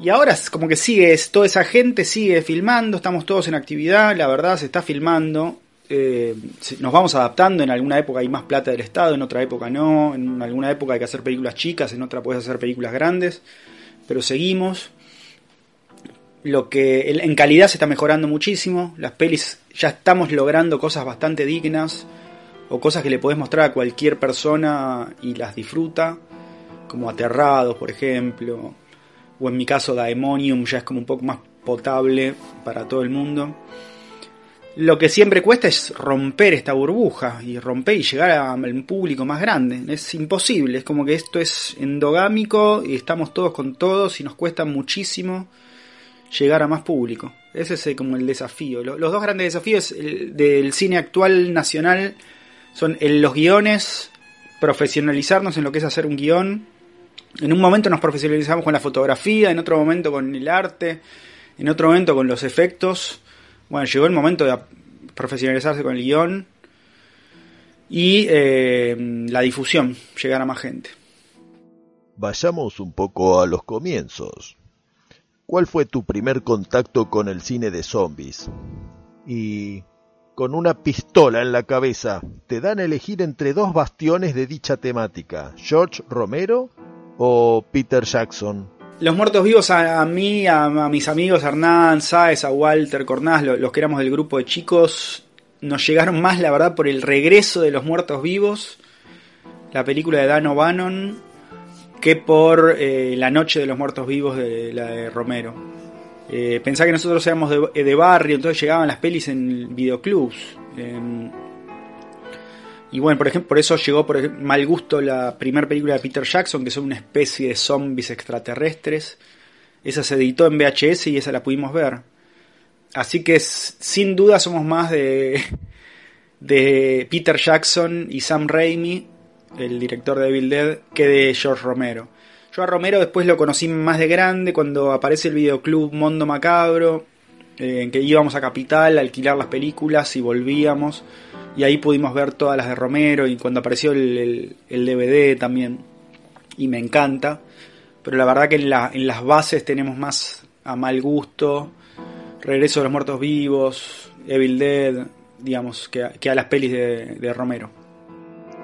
Y ahora como que sigue, toda esa gente sigue filmando, estamos todos en actividad, la verdad se está filmando. Eh, nos vamos adaptando, en alguna época hay más plata del Estado, en otra época no, en alguna época hay que hacer películas chicas, en otra puedes hacer películas grandes, pero seguimos. Lo que en calidad se está mejorando muchísimo, las pelis ya estamos logrando cosas bastante dignas o cosas que le podés mostrar a cualquier persona y las disfruta, como Aterrados, por ejemplo, o en mi caso Daemonium, ya es como un poco más potable para todo el mundo. Lo que siempre cuesta es romper esta burbuja y romper y llegar a un público más grande. Es imposible, es como que esto es endogámico y estamos todos con todos y nos cuesta muchísimo llegar a más público. Ese es como el desafío. Los dos grandes desafíos del cine actual nacional son los guiones, profesionalizarnos en lo que es hacer un guión. En un momento nos profesionalizamos con la fotografía, en otro momento con el arte, en otro momento con los efectos. Bueno, llegó el momento de profesionalizarse con el guión y eh, la difusión, llegar a más gente. Vayamos un poco a los comienzos. ¿Cuál fue tu primer contacto con el cine de zombies? Y con una pistola en la cabeza, te dan a elegir entre dos bastiones de dicha temática, George Romero o Peter Jackson. Los muertos vivos a, a mí, a, a mis amigos Hernán, Sáez, a Walter, Cornás, los, los que éramos del grupo de chicos, nos llegaron más, la verdad, por el regreso de los muertos vivos, la película de Dan O'Bannon, que por eh, la noche de los muertos vivos de la de Romero. Eh, pensá que nosotros éramos de, de barrio, entonces llegaban las pelis en videoclubs. Eh, Y bueno, por ejemplo, por eso llegó por ejemplo, mal gusto la primera película de Peter Jackson, que son una especie de zombies extraterrestres. Esa se editó en V H S y esa la pudimos ver. Así que sin duda somos más de, de Peter Jackson y Sam Raimi, el director de Evil Dead, que de George Romero. Yo a Romero después lo conocí más de grande cuando aparece el videoclub Mondo Macabro, eh, en que íbamos a Capital a alquilar las películas y volvíamos. Y ahí pudimos ver todas las de Romero y cuando apareció el, el, el D V D también. Y me encanta. Pero la verdad que en, la, en las bases tenemos más a mal gusto. Regreso de los Muertos Vivos, Evil Dead, digamos, que, que a las pelis de, de Romero.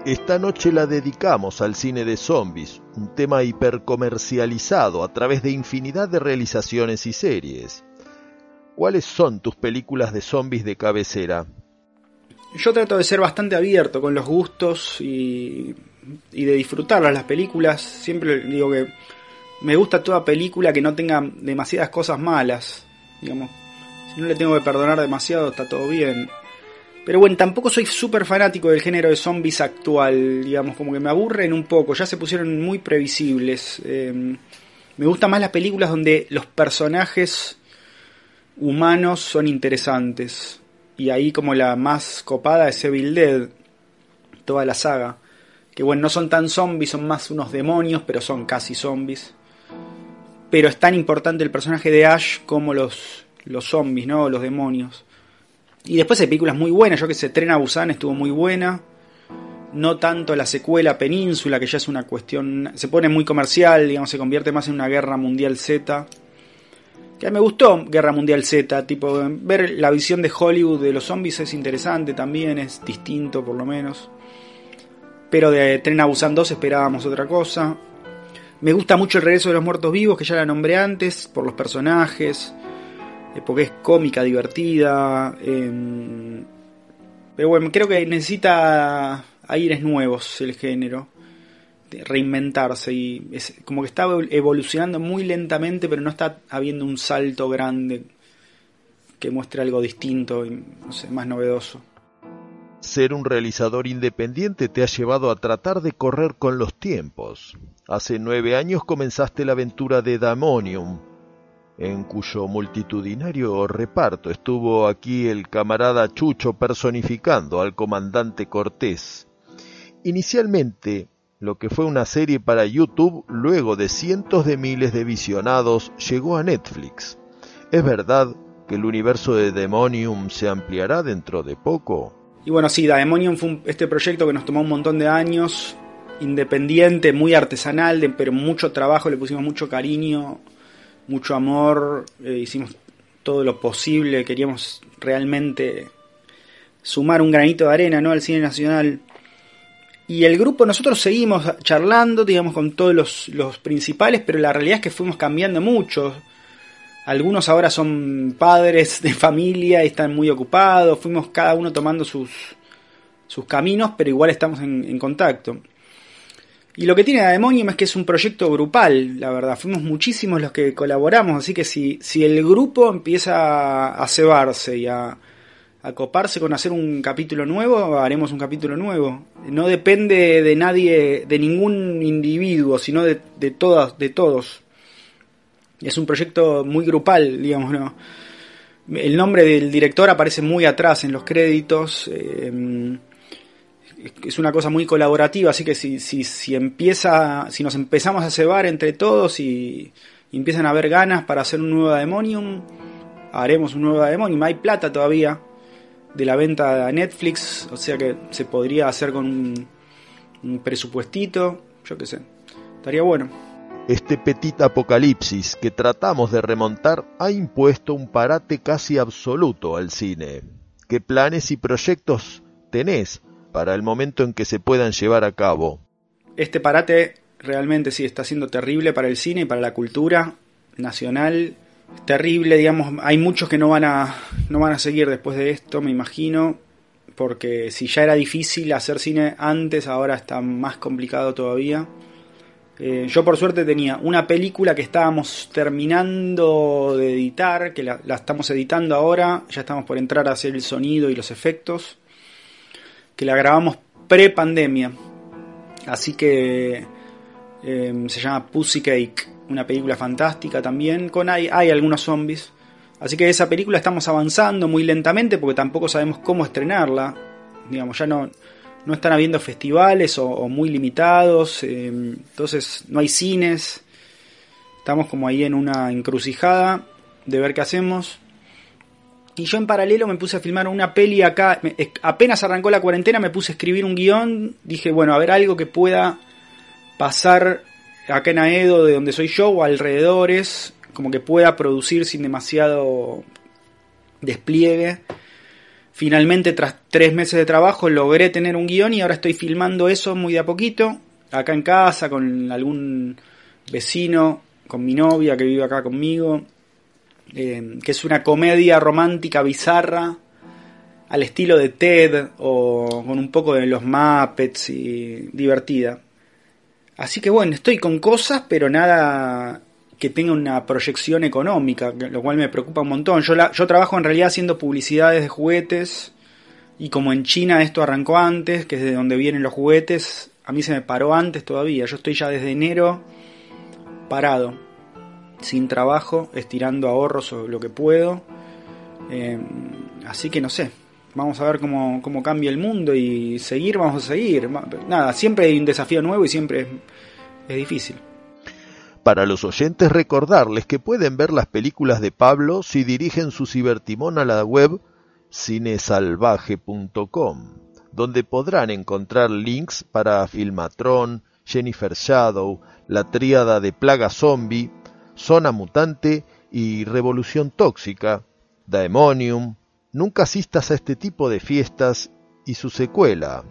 Esta noche la dedicamos al cine de zombies. Un tema hipercomercializado a través de infinidad de realizaciones y series. ¿Cuáles son tus películas de zombies de cabecera? Yo trato de ser bastante abierto con los gustos y, y de disfrutarlas las películas. Siempre digo que me gusta toda película que no tenga demasiadas cosas malas. Digamos, si no le tengo que perdonar demasiado está todo bien. Pero bueno, tampoco soy súper fanático del género de zombies actual. Digamos, como que me aburren un poco. Ya se pusieron muy previsibles. Eh, me gustan más las películas donde los personajes humanos son interesantes. Y ahí como la más copada es Evil Dead, toda la saga. Que bueno, no son tan zombies, son más unos demonios, pero son casi zombies. Pero es tan importante el personaje de Ash como los, los zombies, ¿no? Los demonios. Y después hay películas muy buenas, yo que sé, Tren a Busan estuvo muy buena. No tanto la secuela Península, que ya es una cuestión... Se pone muy comercial, digamos, se convierte más en una Guerra Mundial Z... Ya me gustó Guerra Mundial Z, tipo ver la visión de Hollywood de los zombies es interesante también, es distinto por lo menos. Pero de Tren a Busan dos esperábamos otra cosa. Me gusta mucho El Regreso de los Muertos Vivos, que ya la nombré antes, por los personajes, porque es cómica, divertida. Eh, pero bueno, creo que necesita aires nuevos el género. Reinventarse y es como que está evolucionando muy lentamente, pero no está habiendo un salto grande que muestre algo distinto y, no sé, más novedoso. Ser un realizador independiente te ha llevado a tratar de correr con los tiempos. Hace nueve años comenzaste la aventura de Daemonium, en cuyo multitudinario reparto estuvo aquí el camarada Chucho personificando al comandante Cortés. Inicialmente, lo que fue una serie para YouTube, luego de cientos de miles de visionados, llegó a Netflix. ¿Es verdad que el universo de Daemonium se ampliará dentro de poco? Y bueno, sí, Daemonium fue un, este proyecto que nos tomó un montón de años, independiente, muy artesanal, de, pero mucho trabajo, le pusimos mucho cariño, mucho amor, eh, hicimos todo lo posible, queríamos realmente sumar un granito de arena, ¿no?, al cine nacional. Y el grupo, nosotros seguimos charlando, digamos, con todos los, los principales, pero la realidad es que fuimos cambiando mucho. Algunos ahora son padres de familia y están muy ocupados. Fuimos cada uno tomando sus, sus caminos, pero igual estamos en, en contacto. Y lo que tiene Daemonium es que es un proyecto grupal, la verdad. Fuimos muchísimos los que colaboramos, así que si, si el grupo empieza a cebarse y a, a coparse con hacer un capítulo nuevo, haremos un capítulo nuevo. No depende de nadie, de ningún individuo, sino de, de, todas, de todos. Es un proyecto muy grupal, digamos, ¿no? El nombre del director aparece muy atrás en los créditos. Eh, es una cosa muy colaborativa, así que si, si, si empieza, si nos empezamos a cebar entre todos y, y empiezan a haber ganas para hacer un nuevo Daemonium, haremos un nuevo Daemonium. Hay plata todavía de la venta a Netflix, o sea que se podría hacer con un, un presupuestito, yo qué sé, estaría bueno. Este petit apocalipsis que tratamos de remontar ha impuesto un parate casi absoluto al cine. ¿Qué planes y proyectos tenés para el momento en que se puedan llevar a cabo? Este parate realmente sí está siendo terrible para el cine y para la cultura nacional. Terrible, digamos, hay muchos que no van a, no van a seguir después de esto, me imagino, porque si ya era difícil hacer cine antes, ahora está más complicado todavía. Eh, yo por suerte tenía una película que estábamos terminando de editar, que la, la estamos editando ahora, ya estamos por entrar a hacer el sonido y los efectos, que la grabamos pre-pandemia, así que eh, se llama Pussycake, una película fantástica también, con hay, hay algunos zombies, así que esa película estamos avanzando muy lentamente porque tampoco sabemos cómo estrenarla, digamos, ya no... No están habiendo festivales o, o muy limitados, eh, entonces no hay cines. Estamos como ahí en una encrucijada de ver qué hacemos. Y yo en paralelo me puse a filmar una peli acá. Me, apenas arrancó la cuarentena me puse a escribir un guión. Dije, bueno, a ver algo que pueda pasar acá en Aedo, de donde soy yo, o alrededores. Como que pueda producir sin demasiado despliegue. Finalmente, tras tres meses de trabajo, logré tener un guión y ahora estoy filmando eso muy de a poquito, acá en casa, con algún vecino, con mi novia que vive acá conmigo, eh, que es una comedia romántica bizarra, al estilo de Ted, o con un poco de los Muppets, y divertida. Así que bueno, estoy con cosas, pero nada que tenga una proyección económica, lo cual me preocupa un montón. Yo, la, yo trabajo en realidad haciendo publicidades de juguetes, y como en China esto arrancó antes, que es de donde vienen los juguetes, a mí se me paró antes todavía. Yo estoy ya desde enero parado, sin trabajo, estirando ahorros o lo que puedo. Eh, así que no sé, vamos a ver cómo, cómo cambia el mundo y seguir, vamos a seguir. Nada, siempre hay un desafío nuevo y siempre es, es difícil. Para los oyentes, recordarles que pueden ver las películas de Pablo si dirigen su cibertimón a la web cinesalvaje punto com, donde podrán encontrar links para Filmatron, Jennifer Shadow, la tríada de Plaga Zombie, Zona Mutante y Revolución Tóxica, Daemonium, Nunca asistas a este tipo de fiestas y su secuela,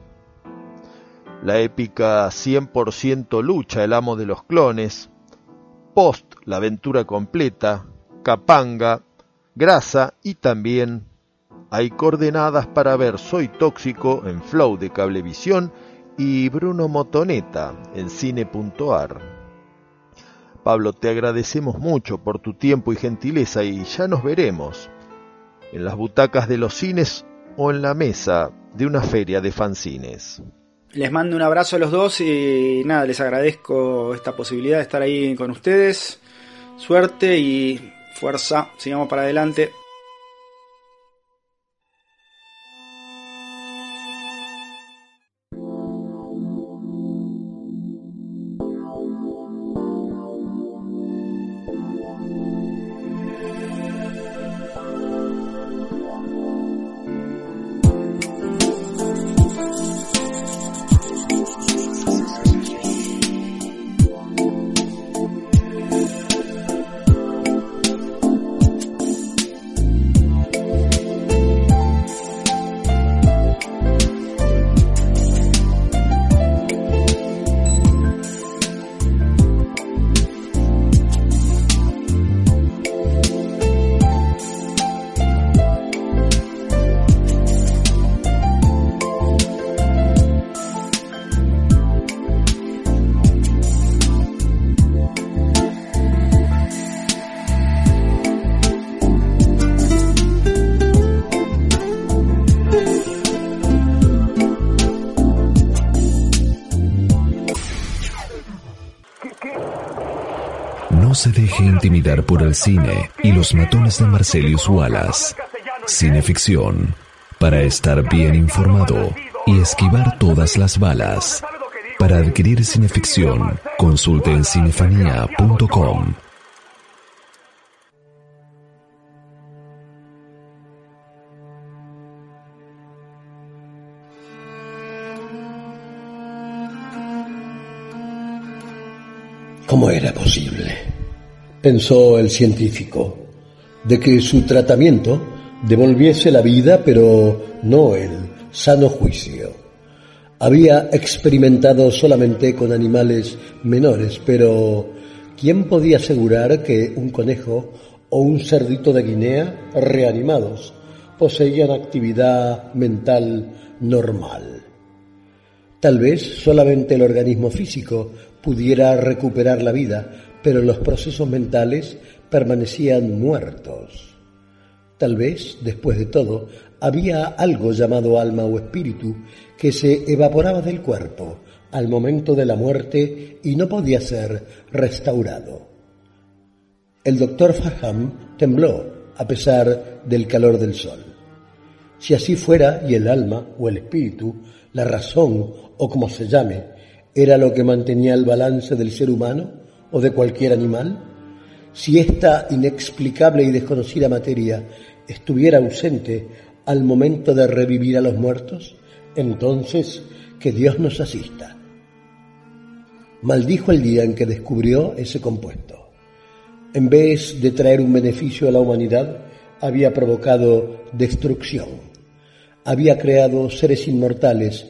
la épica cien por ciento Lucha, El Amo de los Clones, Post, La Aventura Completa, Capanga, Grasa, y también hay coordenadas para ver Soy Tóxico en Flow de Cablevisión y Bruno Motoneta en cine punto ar. Pablo, te agradecemos mucho por tu tiempo y gentileza y ya nos veremos. en las butacas de los cines o en la mesa de una feria de fanzines. Les mando un abrazo a los dos y nada, les agradezco esta posibilidad de estar ahí con ustedes. Suerte y fuerza, sigamos para adelante. Se deje intimidar por el cine y los matones de Marcelius Wallace. Cineficción, para estar bien informado y esquivar todas las balas. Para adquirir Cineficción, consulte en cinefanía punto com. ¿Cómo era posible?, pensó el científico, de que su tratamiento devolviese la vida, pero no el sano juicio. Había experimentado solamente con animales menores, pero ¿quién podía asegurar que un conejo o un cerdito de Guinea reanimados poseían actividad mental normal? Tal vez solamente el organismo físico pudiera recuperar la vida, pero los procesos mentales permanecían muertos. Tal vez, después de todo, había algo llamado alma o espíritu que se evaporaba del cuerpo al momento de la muerte y no podía ser restaurado. El doctor Farham tembló a pesar del calor del sol. Si así fuera y el alma o el espíritu, la razón o como se llame, era lo que mantenía el balance del ser humano, o de cualquier animal, si esta inexplicable y desconocida materia estuviera ausente al momento de revivir a los muertos, entonces que Dios nos asista. Maldijo el día en que descubrió ese compuesto. En vez de traer un beneficio a la humanidad, había provocado destrucción. Había creado seres inmortales,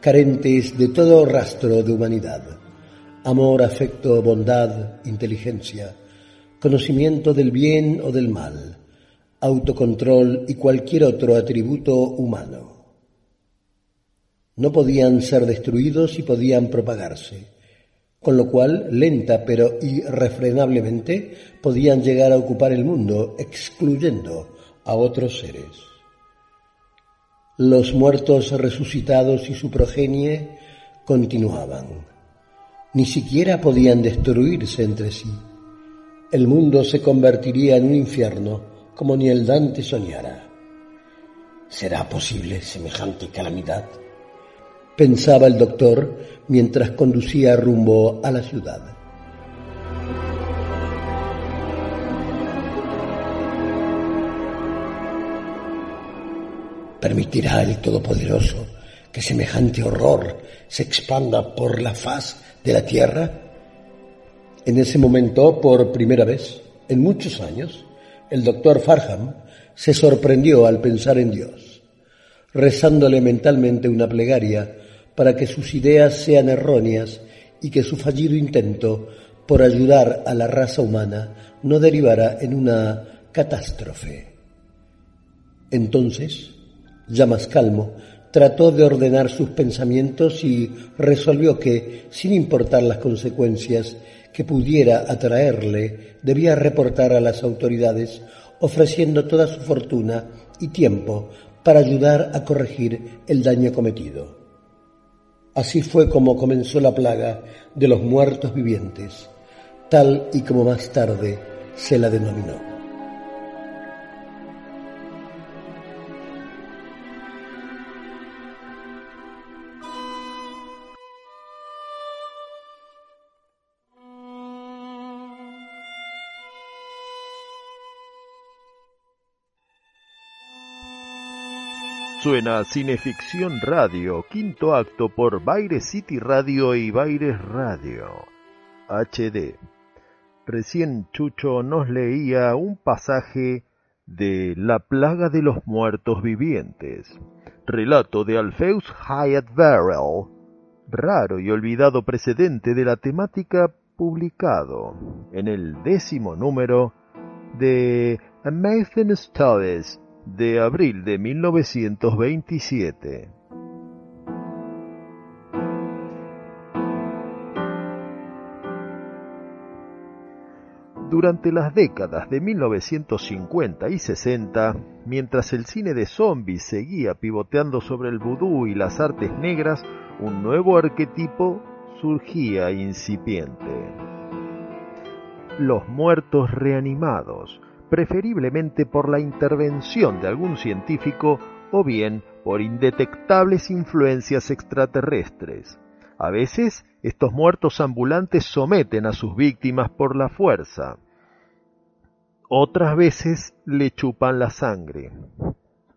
carentes de todo rastro de humanidad. Amor, afecto, bondad, inteligencia, conocimiento del bien o del mal, autocontrol y cualquier otro atributo humano. No podían ser destruidos y podían propagarse, con lo cual, lenta pero irrefrenablemente, podían llegar a ocupar el mundo, excluyendo a otros seres. Los muertos resucitados y su progenie continuaban. Ni siquiera podían destruirse entre sí. El mundo se convertiría en un infierno, como ni el Dante soñara. ¿Será posible semejante calamidad?, pensaba el doctor mientras conducía rumbo a la ciudad. ¿Permitirá el Todopoderoso que semejante horror se expanda por la faz de la tierra? En ese momento, por primera vez en muchos años, el doctor Farham se sorprendió al pensar en Dios, rezándole mentalmente una plegaria para que sus ideas sean erróneas y que su fallido intento por ayudar a la raza humana no derivara en una catástrofe. Entonces, ya más calmo, trató de ordenar sus pensamientos y resolvió que, sin importar las consecuencias que pudiera atraerle, debía reportar a las autoridades ofreciendo toda su fortuna y tiempo para ayudar a corregir el daño cometido. Así fue como comenzó la plaga de los muertos vivientes, tal y como más tarde se la denominó. Suena Cineficción Radio, quinto acto por Baile City Radio y Baile Radio H D. Recién Chucho nos leía un pasaje de La Plaga de los Muertos Vivientes, relato de Alpheus Hyatt Verrill, raro y olvidado precedente de la temática, publicado en el décimo número de Amazing Stories, de abril de mil novecientos veintisiete. Durante las décadas de mil novecientos cincuenta y sesenta, mientras el cine de zombies seguía pivoteando sobre el vudú y las artes negras, un nuevo arquetipo surgía incipiente: los muertos reanimados, preferiblemente por la intervención de algún científico o bien por indetectables influencias extraterrestres. A veces, estos muertos ambulantes someten a sus víctimas por la fuerza. Otras veces le chupan la sangre.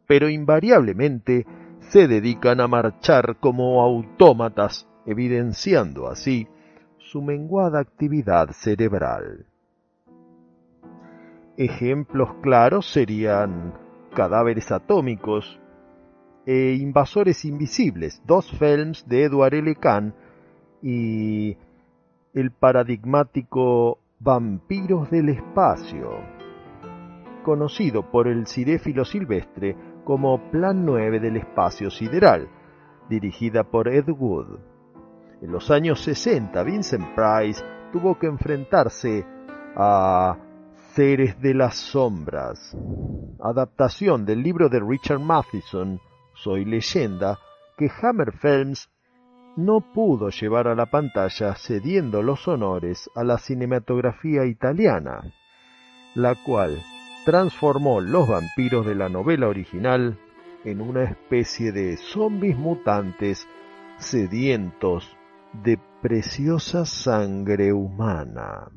Pero invariablemente se dedican a marchar como autómatas, evidenciando así su menguada actividad cerebral. Ejemplos claros serían Cadáveres Atómicos e Invasores Invisibles, dos films de Edward L. Kahn, y el paradigmático Vampiros del Espacio, conocido por el cinéfilo silvestre como Plan nueve del Espacio Sideral, dirigida por Ed Wood. En los años sesenta, Vincent Price tuvo que enfrentarse a Seres de las Sombras, adaptación del libro de Richard Matheson, Soy Leyenda, que Hammer Films no pudo llevar a la pantalla, cediendo los honores a la cinematografía italiana, la cual transformó los vampiros de la novela original en una especie de zombis mutantes sedientos de preciosa sangre humana.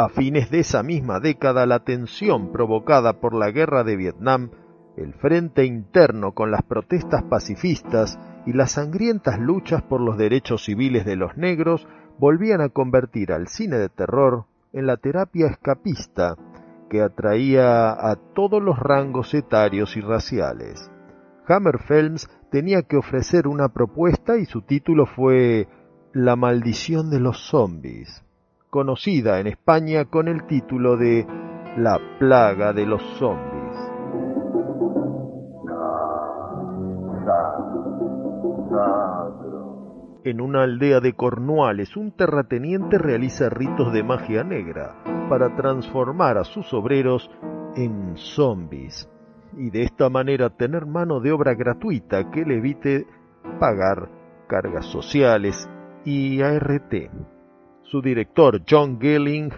A fines de esa misma década, la tensión provocada por la guerra de Vietnam, el frente interno con las protestas pacifistas y las sangrientas luchas por los derechos civiles de los negros volvían a convertir al cine de terror en la terapia escapista que atraía a todos los rangos etarios y raciales. Hammer Films tenía que ofrecer una propuesta y su título fue La Maldición de los Zombies, conocida en España con el título de La Plaga de los Zombies. En una aldea de Cornualles, un terrateniente realiza ritos de magia negra para transformar a sus obreros en zombies y de esta manera tener mano de obra gratuita que le evite pagar cargas sociales y A R T. Su director, John Gilling,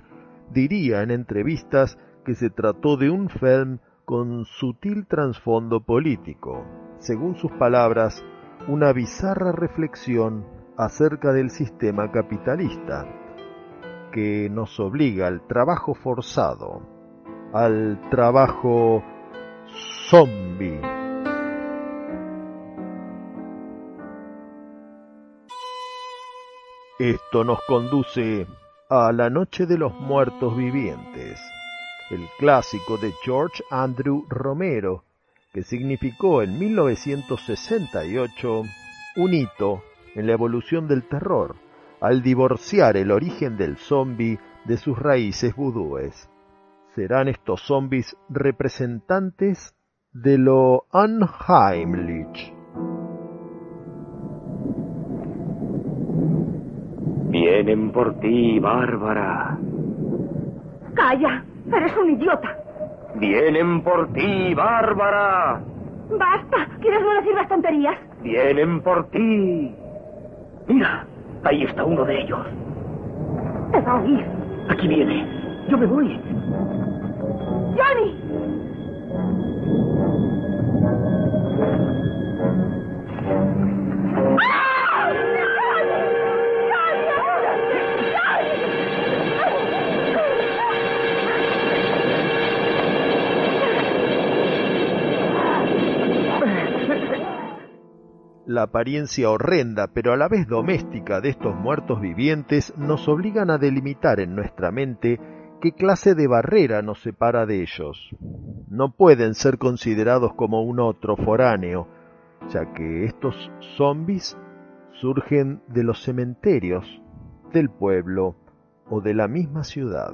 diría en entrevistas que se trató de un film con sutil trasfondo político. Según sus palabras, una bizarra reflexión acerca del sistema capitalista, que nos obliga al trabajo forzado, al trabajo zombie. Esto nos conduce a La Noche de los Muertos Vivientes, el clásico de George Andrew Romero, que significó en mil novecientos sesenta y ocho un hito en la evolución del terror, al divorciar el origen del zombie de sus raíces vudúes. Serán estos zombies representantes de lo unheimlich. Vienen por ti, Bárbara. ¡Calla! ¡Eres un idiota! ¡Vienen por ti, Bárbara! ¡Basta! ¿Quieres no decir las tonterías? ¡Vienen por ti! ¡Mira! Ahí está uno de ellos. Te va a oír. Aquí viene. Yo me voy. ¡Johnny! ¡Ah! La apariencia horrenda, pero a la vez doméstica, de estos muertos vivientes nos obligan a delimitar en nuestra mente qué clase de barrera nos separa de ellos. No pueden ser considerados como un otro foráneo, ya que estos zombies surgen de los cementerios, del pueblo o de la misma ciudad.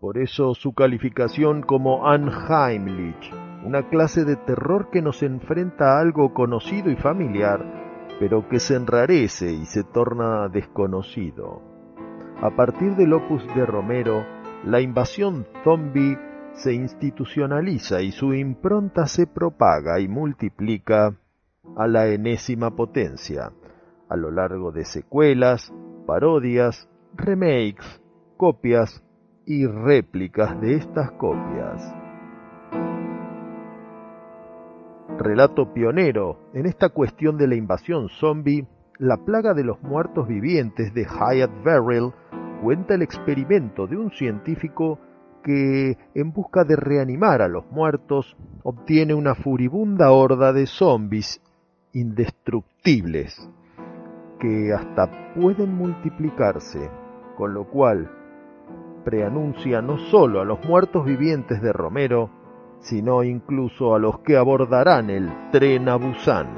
Por eso su calificación como Unheimlich, una clase de terror que nos enfrenta a algo conocido y familiar, pero que se enrarece y se torna desconocido. A partir del opus de Romero, la invasión zombie se institucionaliza y su impronta se propaga y multiplica a la enésima potencia, a lo largo de secuelas, parodias, remakes, copias y réplicas de estas copias. Relato pionero en esta cuestión de la invasión zombie, La plaga de los muertos vivientes de Wyatt Verrill, cuenta el experimento de un científico que, en busca de reanimar a los muertos, obtiene una furibunda horda de zombis indestructibles que hasta pueden multiplicarse, con lo cual preanuncia no solo a los muertos vivientes de Romero, sino incluso a los que abordarán el tren a Busan.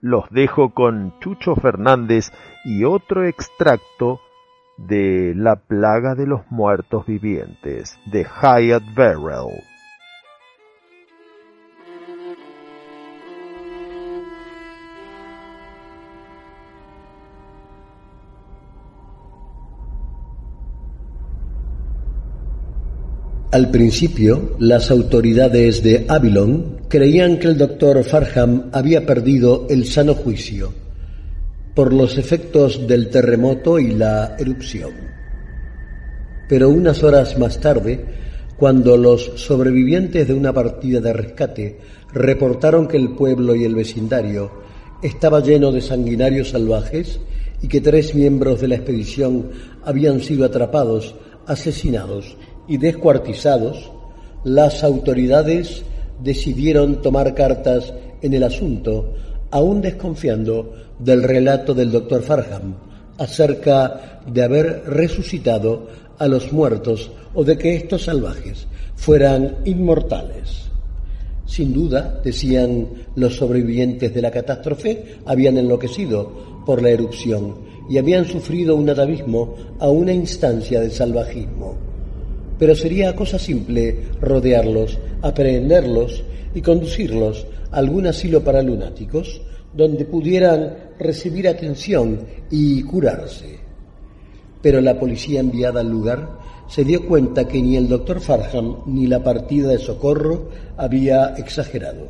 Los dejo con Chucho Fernández y otro extracto de La plaga de los muertos vivientes, de Wyatt Verrill. Al principio, las autoridades de Avalon creían que el doctor Farham había perdido el sano juicio por los efectos del terremoto y la erupción. Pero unas horas más tarde, cuando los sobrevivientes de una partida de rescate reportaron que el pueblo y el vecindario estaba lleno de sanguinarios salvajes y que tres miembros de la expedición habían sido atrapados, asesinados y descuartizados, las autoridades decidieron tomar cartas en el asunto, aún desconfiando del relato del doctor Farham acerca de haber resucitado a los muertos o de que estos salvajes fueran inmortales. Sin duda, decían los sobrevivientes de la catástrofe, habían enloquecido por la erupción y habían sufrido un atavismo a una instancia de salvajismo. Pero sería cosa simple rodearlos, aprehenderlos y conducirlos a algún asilo para lunáticos, donde pudieran recibir atención y curarse. Pero la policía enviada al lugar se dio cuenta que ni el doctor Farham ni la partida de socorro había exagerado.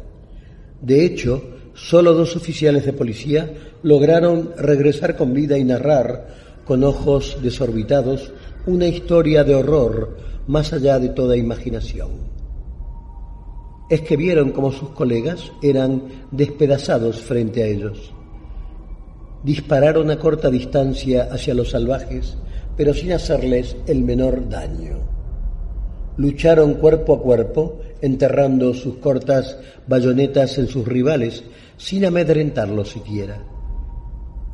De hecho, solo dos oficiales de policía lograron regresar con vida y narrar, con ojos desorbitados, una historia de horror más allá de toda imaginación. Es que vieron cómo sus colegas eran despedazados frente a ellos. Dispararon a corta distancia hacia los salvajes, pero sin hacerles el menor daño. Lucharon cuerpo a cuerpo, enterrando sus cortas bayonetas en sus rivales, sin amedrentarlos siquiera.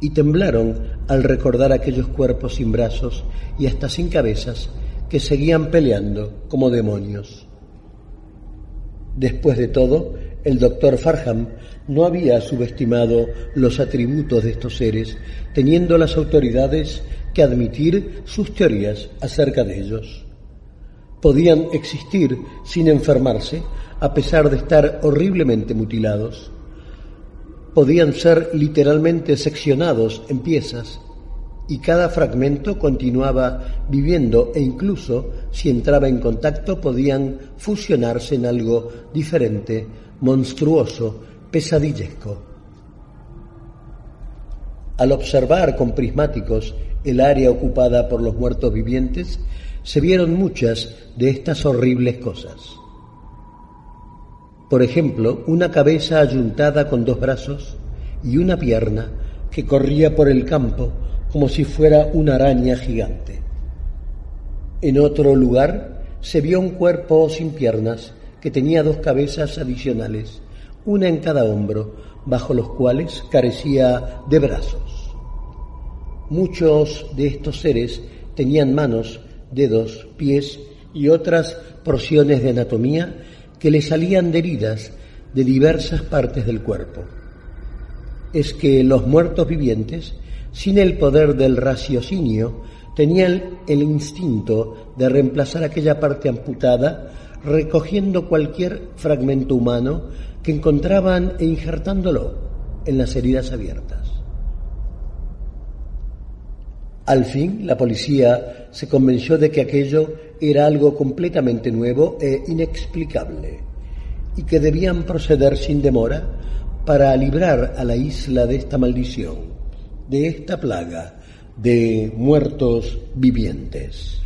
Y temblaron al recordar aquellos cuerpos sin brazos y hasta sin cabezas que seguían peleando como demonios. Después de todo, el doctor Farham no había subestimado los atributos de estos seres, teniendo las autoridades que admitir sus teorías acerca de ellos. podían existir sin enfermarse, a pesar de estar horriblemente mutilados. Podían ser literalmente seccionados en piezas, y cada fragmento continuaba viviendo e incluso, si entraba en contacto, podían fusionarse en algo diferente, monstruoso, pesadillesco. Al observar con prismáticos el área ocupada por los muertos vivientes, se vieron muchas de estas horribles cosas. Por ejemplo, una cabeza ayuntada con dos brazos y una pierna que corría por el campo como si fuera una araña gigante. En otro lugar se vio un cuerpo sin piernas que tenía dos cabezas adicionales, una en cada hombro, bajo los cuales carecía de brazos. Muchos de estos seres tenían manos, dedos, pies y otras porciones de anatomía que le salían de heridas de diversas partes del cuerpo. Es que los muertos vivientes, sin el poder del raciocinio, tenían el instinto de reemplazar aquella parte amputada, recogiendo cualquier fragmento humano que encontraban e injertándolo en las heridas abiertas. Al fin, la policía se convenció de que aquello era algo completamente nuevo e inexplicable y que debían proceder sin demora para librar a la isla de esta maldición, de esta plaga de muertos vivientes.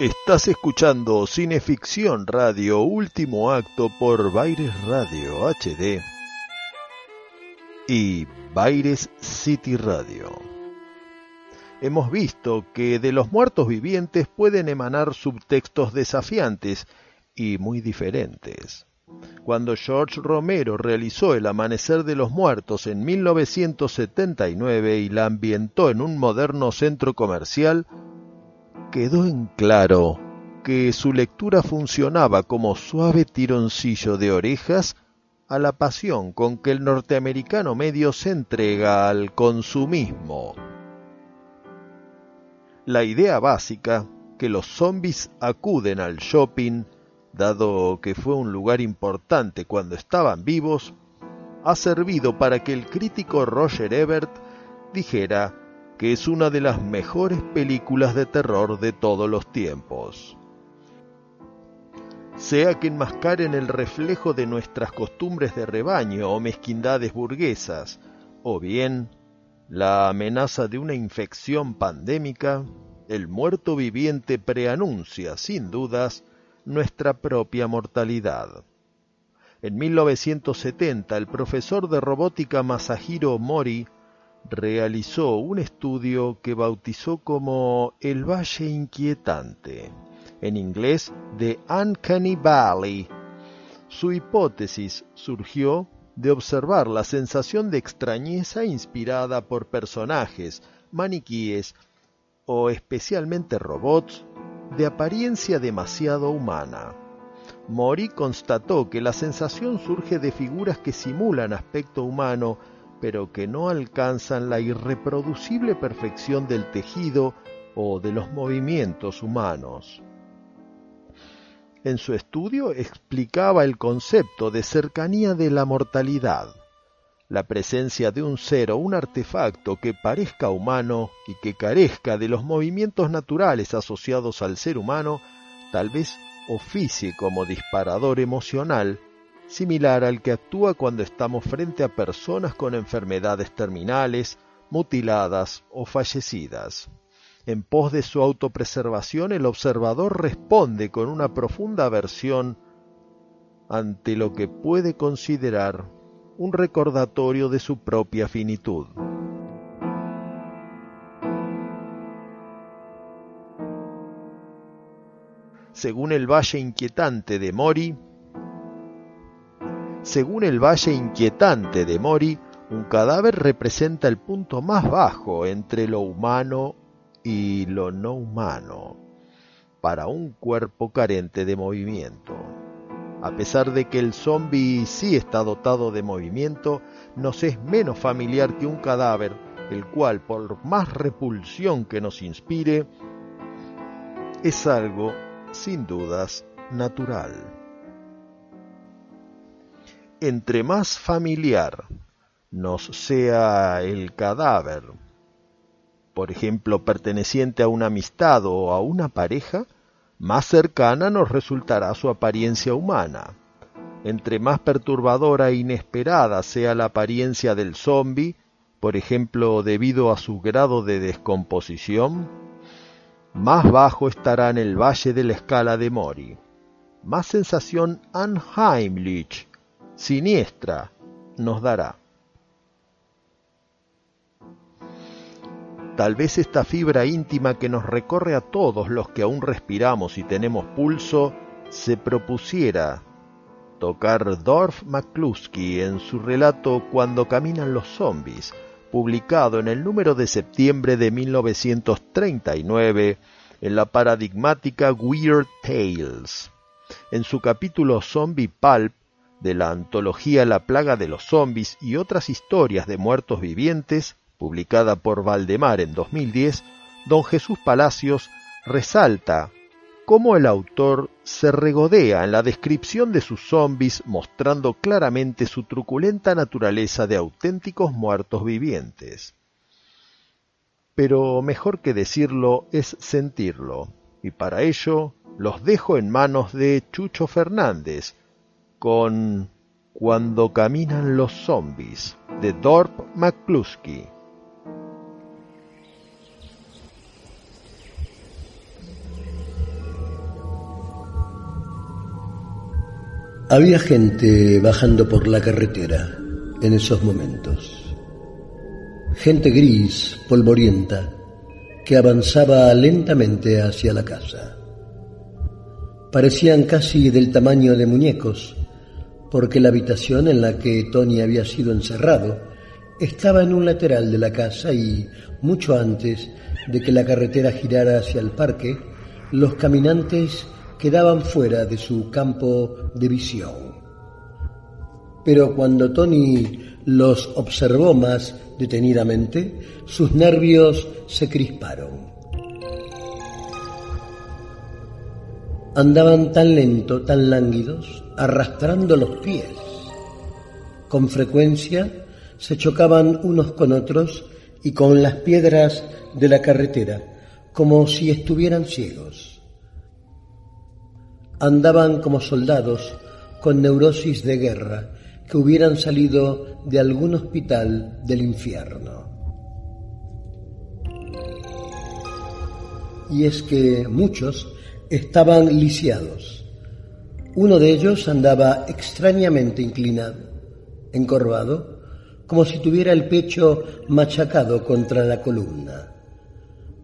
Estás escuchando Cineficción Radio, último acto por Baile Radio H D y Baile City Radio. Hemos visto que de los muertos vivientes pueden emanar subtextos desafiantes y muy diferentes. Cuando George Romero realizó El Amanecer de los Muertos en mil novecientos setenta y nueve y la ambientó en un moderno centro comercial, quedó en claro que su lectura funcionaba como suave tironcillo de orejas a la pasión con que el norteamericano medio se entrega al consumismo. La idea básica, que los zombies acuden al shopping, dado que fue un lugar importante cuando estaban vivos, ha servido para que el crítico Roger Ebert dijera que es una de las mejores películas de terror de todos los tiempos. Sea que enmascaren el reflejo de nuestras costumbres de rebaño o mezquindades burguesas, o bien la amenaza de una infección pandémica, el muerto viviente preanuncia, sin dudas, nuestra propia mortalidad. En mil novecientos setenta, el profesor de robótica Masahiro Mori realizó un estudio que bautizó como El Valle Inquietante, en inglés The Uncanny Valley. Su hipótesis surgió de observar la sensación de extrañeza inspirada por personajes, maniquíes o especialmente robots de apariencia demasiado humana. Mori constató que la sensación surge de figuras que simulan aspecto humano pero que no alcanzan la irreproducible perfección del tejido o de los movimientos humanos. En su estudio explicaba el concepto de cercanía de la mortalidad, la presencia de un ser o un artefacto que parezca humano y que carezca de los movimientos naturales asociados al ser humano, tal vez oficie como disparador emocional, similar al que actúa cuando estamos frente a personas con enfermedades terminales, mutiladas o fallecidas. En pos de su autopreservación, el observador responde con una profunda aversión ante lo que puede considerar un recordatorio de su propia finitud. Según el valle inquietante de Mori, según el valle inquietante de Mori, un cadáver representa el punto más bajo entre lo humano y lo no humano, para un cuerpo carente de movimiento. A pesar de que el zombie sí está dotado de movimiento, nos es menos familiar que un cadáver, el cual, por más repulsión que nos inspire, es algo, sin dudas, natural. Entre más familiar nos sea el cadáver, por ejemplo, perteneciente a una amistad o a una pareja, más cercana nos resultará su apariencia humana. Entre más perturbadora e inesperada sea la apariencia del zombi, por ejemplo, debido a su grado de descomposición, más bajo estará en el valle de la escala de Mori. Más sensación unheimlich, siniestra, nos dará. Tal vez esta fibra íntima que nos recorre a todos los que aún respiramos y tenemos pulso, se propusiera tocar Thorp McClusky en su relato Cuando caminan los zombies, publicado en el número de septiembre de mil novecientos treinta y nueve en la paradigmática Weird Tales. En su capítulo Zombie Pulp de la antología La Plaga de los Zombies y otras historias de muertos vivientes, publicada por Valdemar en dos mil diez, don Jesús Palacios resalta cómo el autor se regodea en la descripción de sus zombis, mostrando claramente su truculenta naturaleza de auténticos muertos vivientes. Pero mejor que decirlo es sentirlo, y para ello los dejo en manos de Chucho Fernández con Cuando caminan los zombies, de Thorp McClusky. Había gente bajando por la carretera en esos momentos. Gente gris, polvorienta, que avanzaba lentamente hacia la casa. Parecían casi del tamaño de muñecos, porque la habitación en la que Tony había sido encerrado estaba en un lateral de la casa y, mucho antes de que la carretera girara hacia el parque, los caminantes quedaban fuera de su campo de visión. Pero cuando Tony los observó más detenidamente, sus nervios se crisparon. Andaban tan lento, tan lánguidos, arrastrando los pies. Con frecuencia se chocaban unos con otros y con las piedras de la carretera, como si estuvieran ciegos. Andaban como soldados con neurosis de guerra que hubieran salido de algún hospital del infierno. Y es que muchos estaban lisiados. Uno de ellos andaba extrañamente inclinado, encorvado, como si tuviera el pecho machacado contra la columna.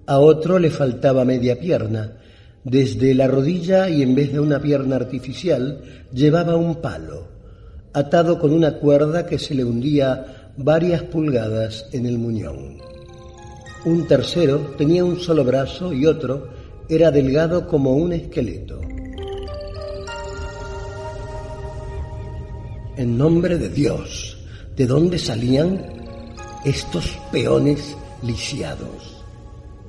A otro le faltaba media pierna, desde la rodilla, y en vez de una pierna artificial llevaba un palo, atado con una cuerda que se le hundía varias pulgadas en el muñón. Un tercero tenía un solo brazo y otro era delgado como un esqueleto. En nombre de Dios, ¿de dónde salían estos peones lisiados?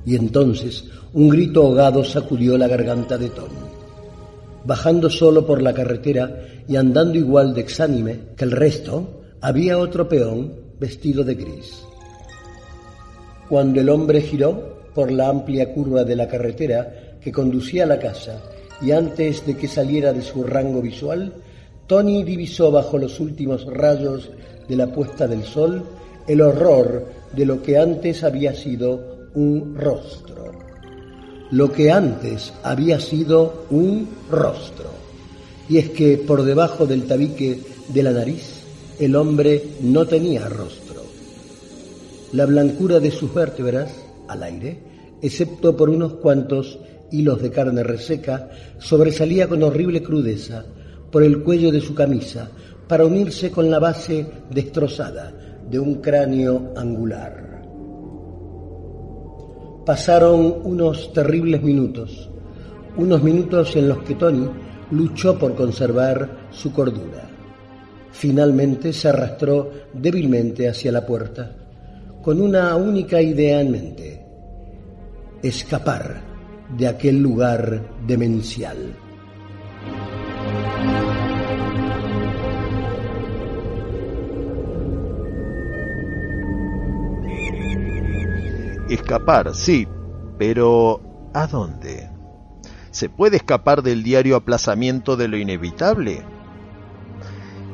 Y entonces un grito ahogado sacudió la garganta de Tony. Bajando solo por la carretera y andando igual de exánime que el resto, Había otro peón vestido de gris. Cuando el hombre giró por la amplia curva de la carretera que conducía a la casa y antes de que saliera de su rango visual, Tony divisó bajo los últimos rayos de la puesta del sol el horror de lo que antes había sido un rostro. Lo que antes había sido un rostro. Y es que por debajo del tabique de la nariz, el hombre no tenía rostro. La blancura de sus vértebras, al aire, excepto por unos cuantos hilos de carne reseca, sobresalía con horrible crudeza por el cuello de su camisa para unirse con la base destrozada de un cráneo angular. Pasaron unos terribles minutos, unos minutos en los que Tony luchó por conservar su cordura. Finalmente se arrastró débilmente hacia la puerta, con una única idea en mente: escapar de aquel lugar demencial. Escapar, sí, pero ¿a dónde? ¿Se puede escapar del diario aplazamiento de lo inevitable?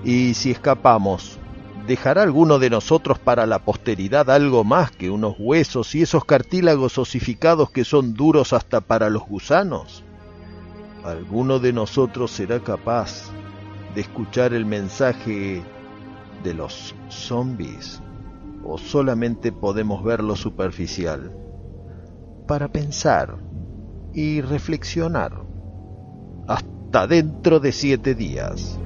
Y si escapamos, ¿dejará alguno de nosotros para la posteridad algo más que unos huesos y esos cartílagos osificados que son duros hasta para los gusanos? ¿Alguno de nosotros será capaz de escuchar el mensaje de los zombies? ¿O solamente podemos ver lo superficial? Para pensar y reflexionar. Hasta dentro de siete días.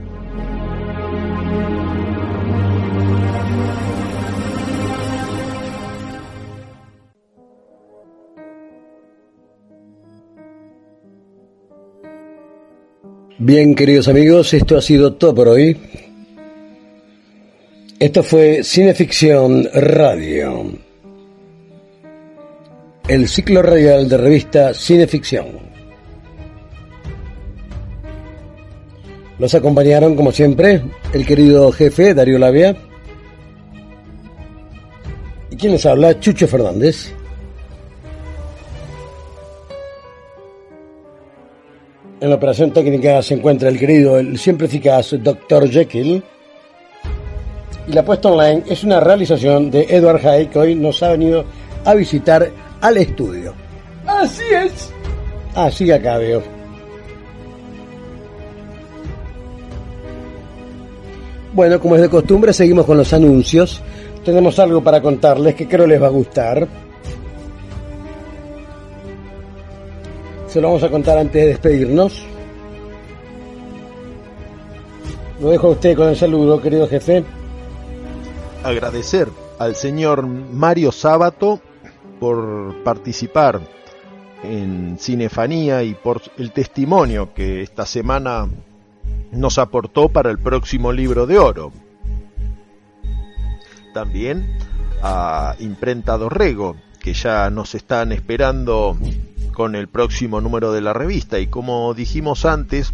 Bien, queridos amigos, esto ha sido todo por hoy. Esto fue Cineficción Radio, el ciclo radial de revista Cineficción. Los acompañaron, como siempre, el querido jefe Darío Lavia. ¿Y quién les habla? Chucho Fernández. En la operación técnica se encuentra el querido, el siempre eficaz doctor Jekyll. Y la puesta online es una realización de Edward Hyde, que hoy nos ha venido a visitar al estudio. Así es. Así acá veo. Bueno, como es de costumbre, seguimos con los anuncios. Tenemos algo para contarles que creo les va a gustar. Se lo vamos a contar antes de despedirnos. Lo dejo a usted con el saludo, querido jefe. Agradecer al señor Mario Sábato por participar en Cinefanía y por el testimonio que esta semana nos aportó para el próximo libro de oro. También a Imprenta Dorrego, que ya nos están esperando con el próximo número de la revista, y como dijimos antes,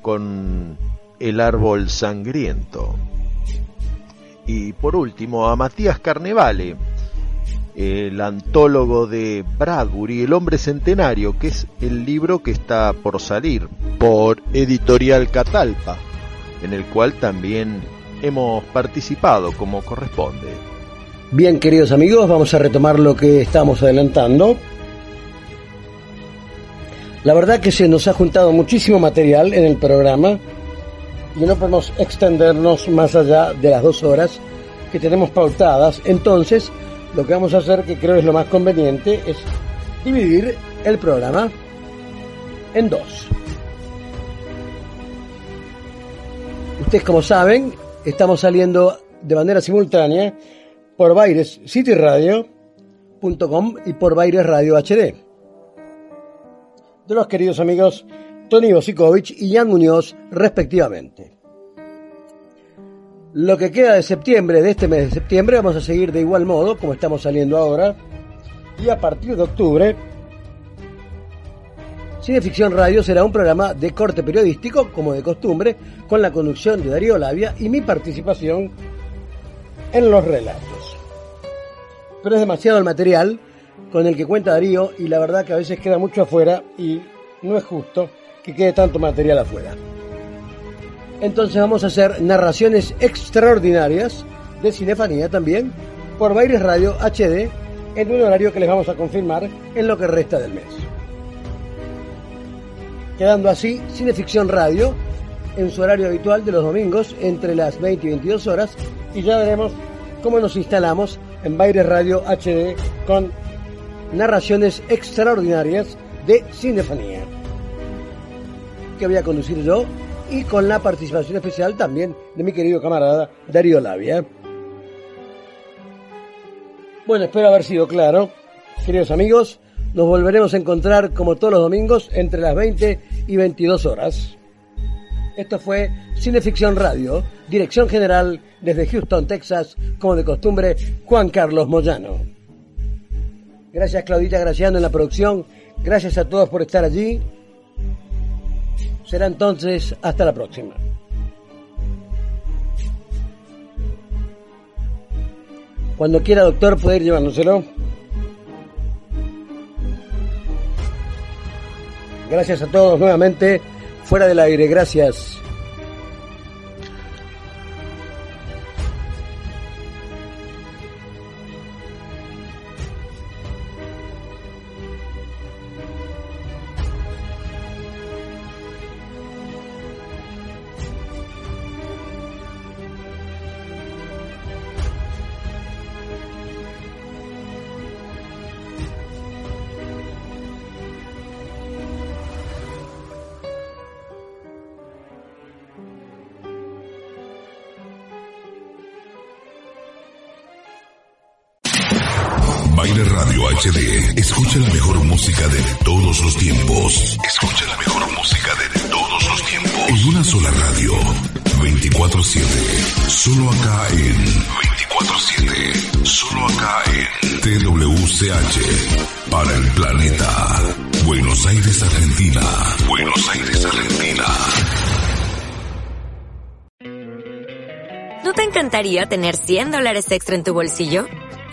con El Árbol Sangriento. Y por último, a Matías Carnevale, el antólogo de Bradbury, El Hombre Centenario, que es el libro que está por salir por Editorial Catalpa, en el cual también hemos participado como corresponde. Bien, queridos amigos, vamos a retomar lo que estamos adelantando. La verdad que se nos ha juntado muchísimo material en el programa y no podemos extendernos más allá de las dos horas que tenemos pautadas. Entonces, lo que vamos a hacer, que creo es lo más conveniente, es dividir el programa en dos. Ustedes, como saben, estamos saliendo de manera simultánea por Baires City Radio punto com y por Baires Radio H D. De los queridos amigos Tony Bosikovic y Jan Muñoz, respectivamente. Lo que queda de septiembre, de este mes de septiembre, vamos a seguir de igual modo, como estamos saliendo ahora. Y a partir de octubre, Cineficción Radio será un programa de corte periodístico, como de costumbre, con la conducción de Darío Lavia y mi participación en los relatos. Pero es demasiado el material con el que cuenta Darío y la verdad que a veces queda mucho afuera y no es justo que quede tanto material afuera. Entonces vamos a hacer narraciones extraordinarias de Cinefanía también por Baile Radio H D en un horario que les vamos a confirmar en lo que resta del mes. Quedando así Cineficción Radio en su horario habitual de los domingos entre las veinte y veintidós horas y ya veremos cómo nos instalamos en Baile Radio H D con narraciones extraordinarias de Cinefanía que voy a conducir yo y con la participación especial también de mi querido camarada Darío Lavia. Bueno, espero haber sido claro, queridos amigos. Nos volveremos a encontrar como todos los domingos entre las veinte y veintidós horas. Esto fue Cineficción Radio, dirección general desde Houston, Texas, como de costumbre, Juan Carlos Moyano. Gracias Claudita Graciano en la producción, gracias a todos por estar allí. Será entonces hasta la próxima. Cuando quiera, doctor, puede ir llevándoselo. Gracias a todos nuevamente. Fuera del aire, gracias. Escucha la mejor música de todos los tiempos. Escucha la mejor música de todos los tiempos. En una sola radio, veinticuatro siete. Solo acá en veinticuatro siete. Solo acá en T W C H. Para el planeta. Buenos Aires, Argentina. Buenos Aires, Argentina. ¿No te encantaría tener cien dólares extra en tu bolsillo?